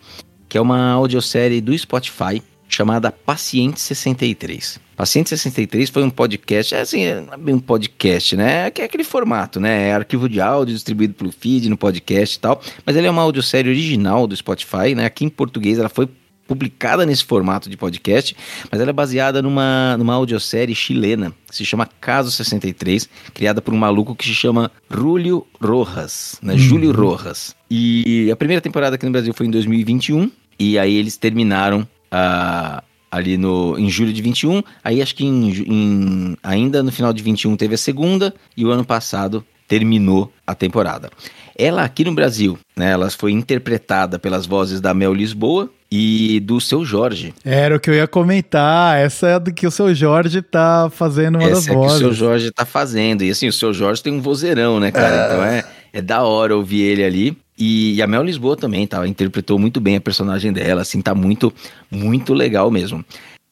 que é uma audiosérie do Spotify, chamada Paciente sessenta e três. Paciente sessenta e três foi um podcast, é assim, é um podcast, né? É aquele formato, né? É arquivo de áudio distribuído pelo feed no podcast e tal, mas ela é uma audiosérie original do Spotify, né? Aqui em português ela foi publicada nesse formato de podcast, mas ela é baseada numa, numa audiosérie chilena, que se chama Caso sessenta e três, criada por um maluco que se chama Julio Rojas, né? Hum. Júlio Rojas. E a primeira temporada aqui no Brasil foi em dois mil e vinte e um, e aí eles terminaram a... ali no, em julho de vinte e um, aí acho que em, em, ainda no final de vinte e um teve a segunda, e o ano passado terminou a temporada. Ela aqui no Brasil, né, ela foi interpretada pelas vozes da Mel Lisboa e do Seu Jorge. Era o que eu ia comentar, essa é do que o Seu Jorge tá fazendo, uma essa das é vozes. Essa é o que o Seu Jorge tá fazendo, e assim, o Seu Jorge tem um vozeirão, né, cara, ah. Então é, é da hora ouvir ele ali. E a Mel Lisboa também, tá? Ela interpretou muito bem a personagem dela, assim, tá muito, muito legal mesmo.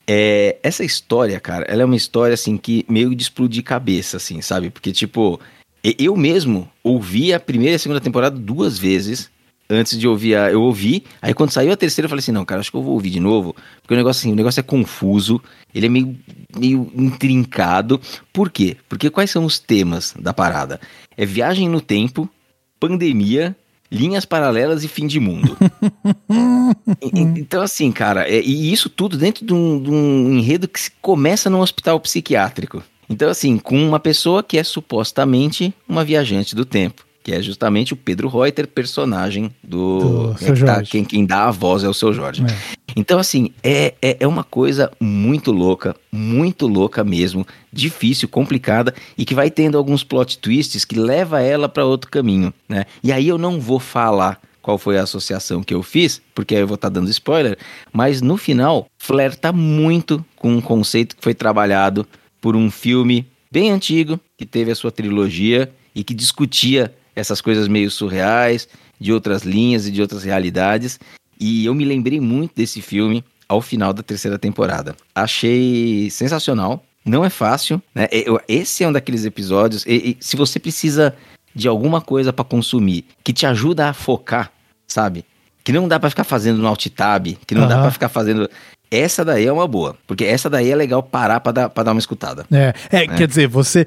É, essa história, cara, ela é uma história, assim, que meio de explodir cabeça, assim, sabe? Porque, tipo, eu mesmo ouvi a primeira e a segunda temporada duas vezes antes de ouvir a... Eu ouvi, aí quando saiu a terceira eu falei assim, não, cara, acho que eu vou ouvir de novo, porque o negócio, assim, o negócio é confuso, ele é meio, meio intrincado. Por quê? Porque quais são os temas da parada? É viagem no tempo, pandemia... linhas paralelas e fim de mundo. Então, assim, cara, é, e isso tudo dentro de um, de um enredo que se começa num hospital psiquiátrico. Então, assim, com uma pessoa que é supostamente uma viajante do tempo, que é justamente o Pedro Reuter, personagem do... do quem, é tá, quem, quem dá a voz é o Seu Jorge. É. Então, assim, é, é, é uma coisa muito louca, muito louca mesmo, difícil, complicada, e que vai tendo alguns plot twists que leva ela para outro caminho, né? E aí eu não vou falar qual foi a associação que eu fiz, porque aí eu vou estar tá dando spoiler, mas no final flerta muito com um conceito que foi trabalhado por um filme bem antigo, que teve a sua trilogia e que discutia essas coisas meio surreais, de outras linhas e de outras realidades. E eu me lembrei muito desse filme ao final da terceira temporada. Achei sensacional. Não é fácil, né? Esse é um daqueles episódios... E, e, se você precisa de alguma coisa para consumir, que te ajuda a focar, sabe? Que não dá para ficar fazendo no alt tab, que não uhum. dá para ficar fazendo... Essa daí é uma boa. Porque essa daí é legal parar para dar, pra dar uma escutada. É, é, né? Quer dizer, você...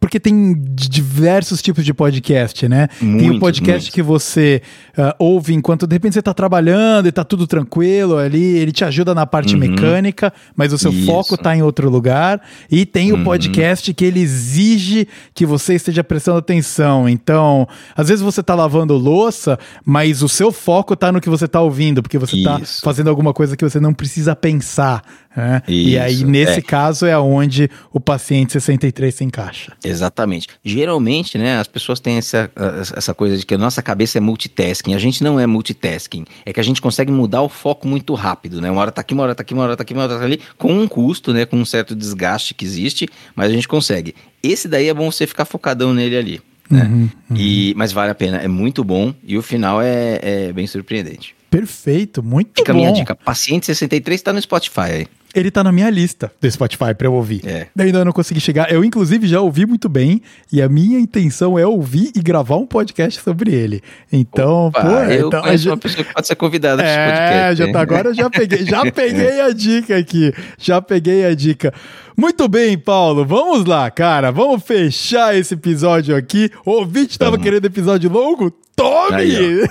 Porque tem diversos tipos de podcast, né? Muito, tem o podcast muito. que você uh, ouve enquanto, de repente, você tá trabalhando e tá tudo tranquilo ali, ele te ajuda na parte uhum. mecânica, mas o seu Isso. foco tá em outro lugar. E tem uhum. o podcast que ele exige que você esteja prestando atenção. Então, às vezes você tá lavando louça, mas o seu foco tá no que você tá ouvindo, porque você Isso. tá fazendo alguma coisa que você não precisa pensar. É, e aí, nesse é. caso, é onde o Paciente sessenta e três se encaixa. Exatamente. Geralmente, né, as pessoas têm essa, essa coisa de que a nossa cabeça é multitasking. A gente não é multitasking. É que a gente consegue mudar o foco muito rápido, né? Uma hora tá aqui, uma hora tá aqui, uma hora tá aqui, uma hora tá ali, com um custo, né, com um certo desgaste que existe, mas a gente consegue. Esse daí é bom você ficar focadão nele ali, né? Uhum, uhum. E, mas vale a pena. É muito bom e o final é, é bem surpreendente. Perfeito, muito Fica bom. Fica a minha dica. Paciente sessenta e três tá no Spotify aí. Ele tá na minha lista do Spotify pra eu ouvir. É. Eu ainda não consegui chegar. Eu, inclusive, já ouvi muito bem. E a minha intenção é ouvir e gravar um podcast sobre ele. Então, Opa, pô... Eu então, conheço já... uma pessoa que pode ser convidada pra é, esse podcast. Já tá, agora eu já peguei, já peguei a dica aqui. Já peguei a dica. Muito bem, Paulo. Vamos lá, cara. Vamos fechar esse episódio aqui. O ouvinte tava Toma. querendo episódio longo? Tome! Aí,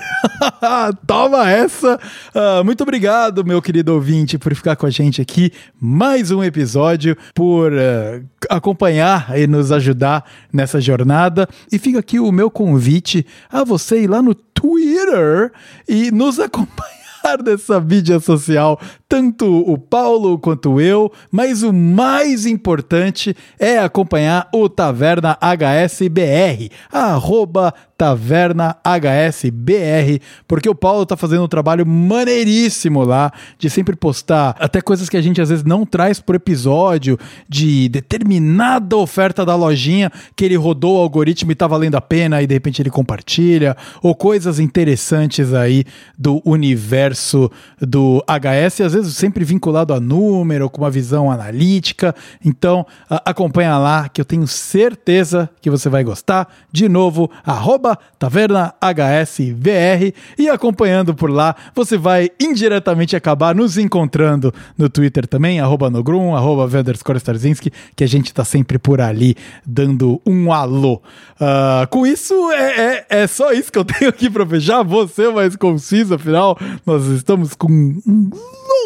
Toma essa! Uh, muito obrigado, meu querido ouvinte, por ficar com a gente aqui. Mais um episódio, por uh, acompanhar e nos ajudar nessa jornada. E fica aqui o meu convite a você ir lá no Twitter e nos acompanhar dessa mídia social, tanto o Paulo quanto eu, mas o mais importante é acompanhar o Taverna H S B R, arroba Taverna H S B R, porque o Paulo tá fazendo um trabalho maneiríssimo lá, de sempre postar até coisas que a gente às vezes não traz por episódio, de determinada oferta da lojinha que ele rodou o algoritmo e tá valendo a pena e de repente ele compartilha, ou coisas interessantes aí do universo universo do H S, às vezes sempre vinculado a número, com uma visão analítica. Então, acompanha lá, que eu tenho certeza que você vai gostar. De novo, arroba TavernaHSVR, e acompanhando por lá, você vai indiretamente acabar nos encontrando no Twitter também, arroba Nogrum, arroba Venderscore Starzinski, que a gente tá sempre por ali dando um alô. Uh, com isso, é, é, é só isso que eu tenho aqui pra fechar. Vou ser mais conciso, afinal, nós estamos com um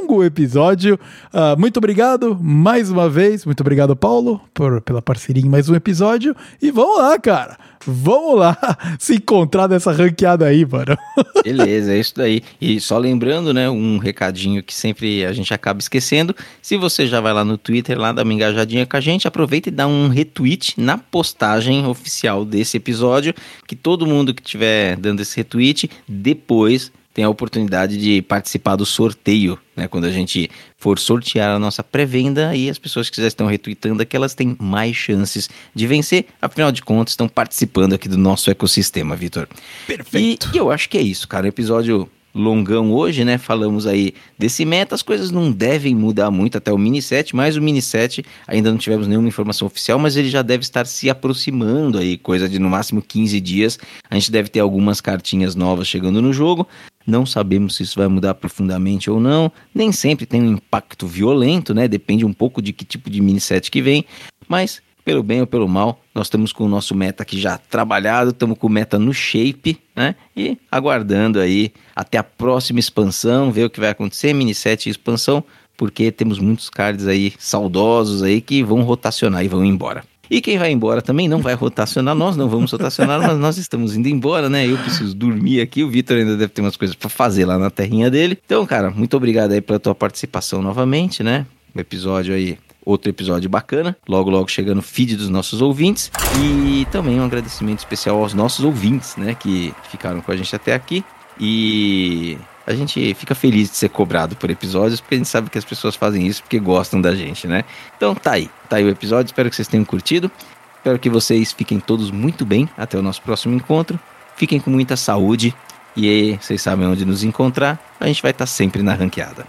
longo episódio. Uh, muito obrigado mais uma vez. Muito obrigado, Paulo, por, pela parceria em mais um episódio. E vamos lá, cara. Vamos lá se encontrar nessa ranqueada aí, mano. Beleza, é isso daí. E só lembrando, né, um recadinho que sempre a gente acaba esquecendo. Se você já vai lá no Twitter, lá dá uma engajadinha com a gente, aproveita e dá um retweet na postagem oficial desse episódio, que todo mundo que estiver dando esse retweet, depois tem a oportunidade de participar do sorteio, né? Quando a gente for sortear a nossa pré-venda, e as pessoas que já estão retweetando aqui, elas têm mais chances de vencer. Afinal de contas, estão participando aqui do nosso ecossistema, Vitor. Perfeito. E, e eu acho que é isso, cara. Episódio longão hoje, né? Falamos aí desse meta. As coisas não devem mudar muito até o mini set, mas o mini set ainda não tivemos nenhuma informação oficial, mas ele já deve estar se aproximando aí, coisa de no máximo quinze dias. A gente deve ter algumas cartinhas novas chegando no jogo. Não sabemos se isso vai mudar profundamente ou não. Nem sempre tem um impacto violento, né? Depende um pouco de que tipo de mini set que vem, mas pelo bem ou pelo mal, nós estamos com o nosso meta aqui já trabalhado, estamos com o meta no shape, né? E aguardando aí até a próxima expansão, ver o que vai acontecer, mini-set e expansão, porque temos muitos cards aí saudosos aí que vão rotacionar e vão embora. E quem vai embora também não vai rotacionar, nós não vamos rotacionar, mas nós estamos indo embora, né? Eu preciso dormir aqui, o Vitor ainda deve ter umas coisas para fazer lá na terrinha dele. Então, cara, muito obrigado aí pela tua participação novamente, né? O episódio aí... Outro episódio bacana, logo logo chegando o feed dos nossos ouvintes, e também um agradecimento especial aos nossos ouvintes, né, que ficaram com a gente até aqui, e a gente fica feliz de ser cobrado por episódios, porque a gente sabe que as pessoas fazem isso porque gostam da gente, né? Então tá aí, tá aí o episódio, espero que vocês tenham curtido, espero que vocês fiquem todos muito bem até o nosso próximo encontro, fiquem com muita saúde, e aí, vocês sabem onde nos encontrar, a gente vai estar sempre na ranqueada.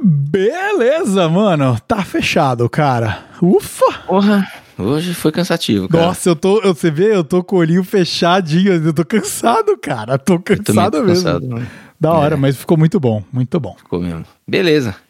Beleza, mano. Tá fechado, cara. Ufa! Porra, hoje foi cansativo, cara. Nossa, eu tô... Eu, você vê? Eu tô com o olhinho fechadinho. Eu tô cansado, cara. Tô cansado mesmo. Cansado. Da hora, é. Mas ficou muito bom. Muito bom. Ficou mesmo. Beleza.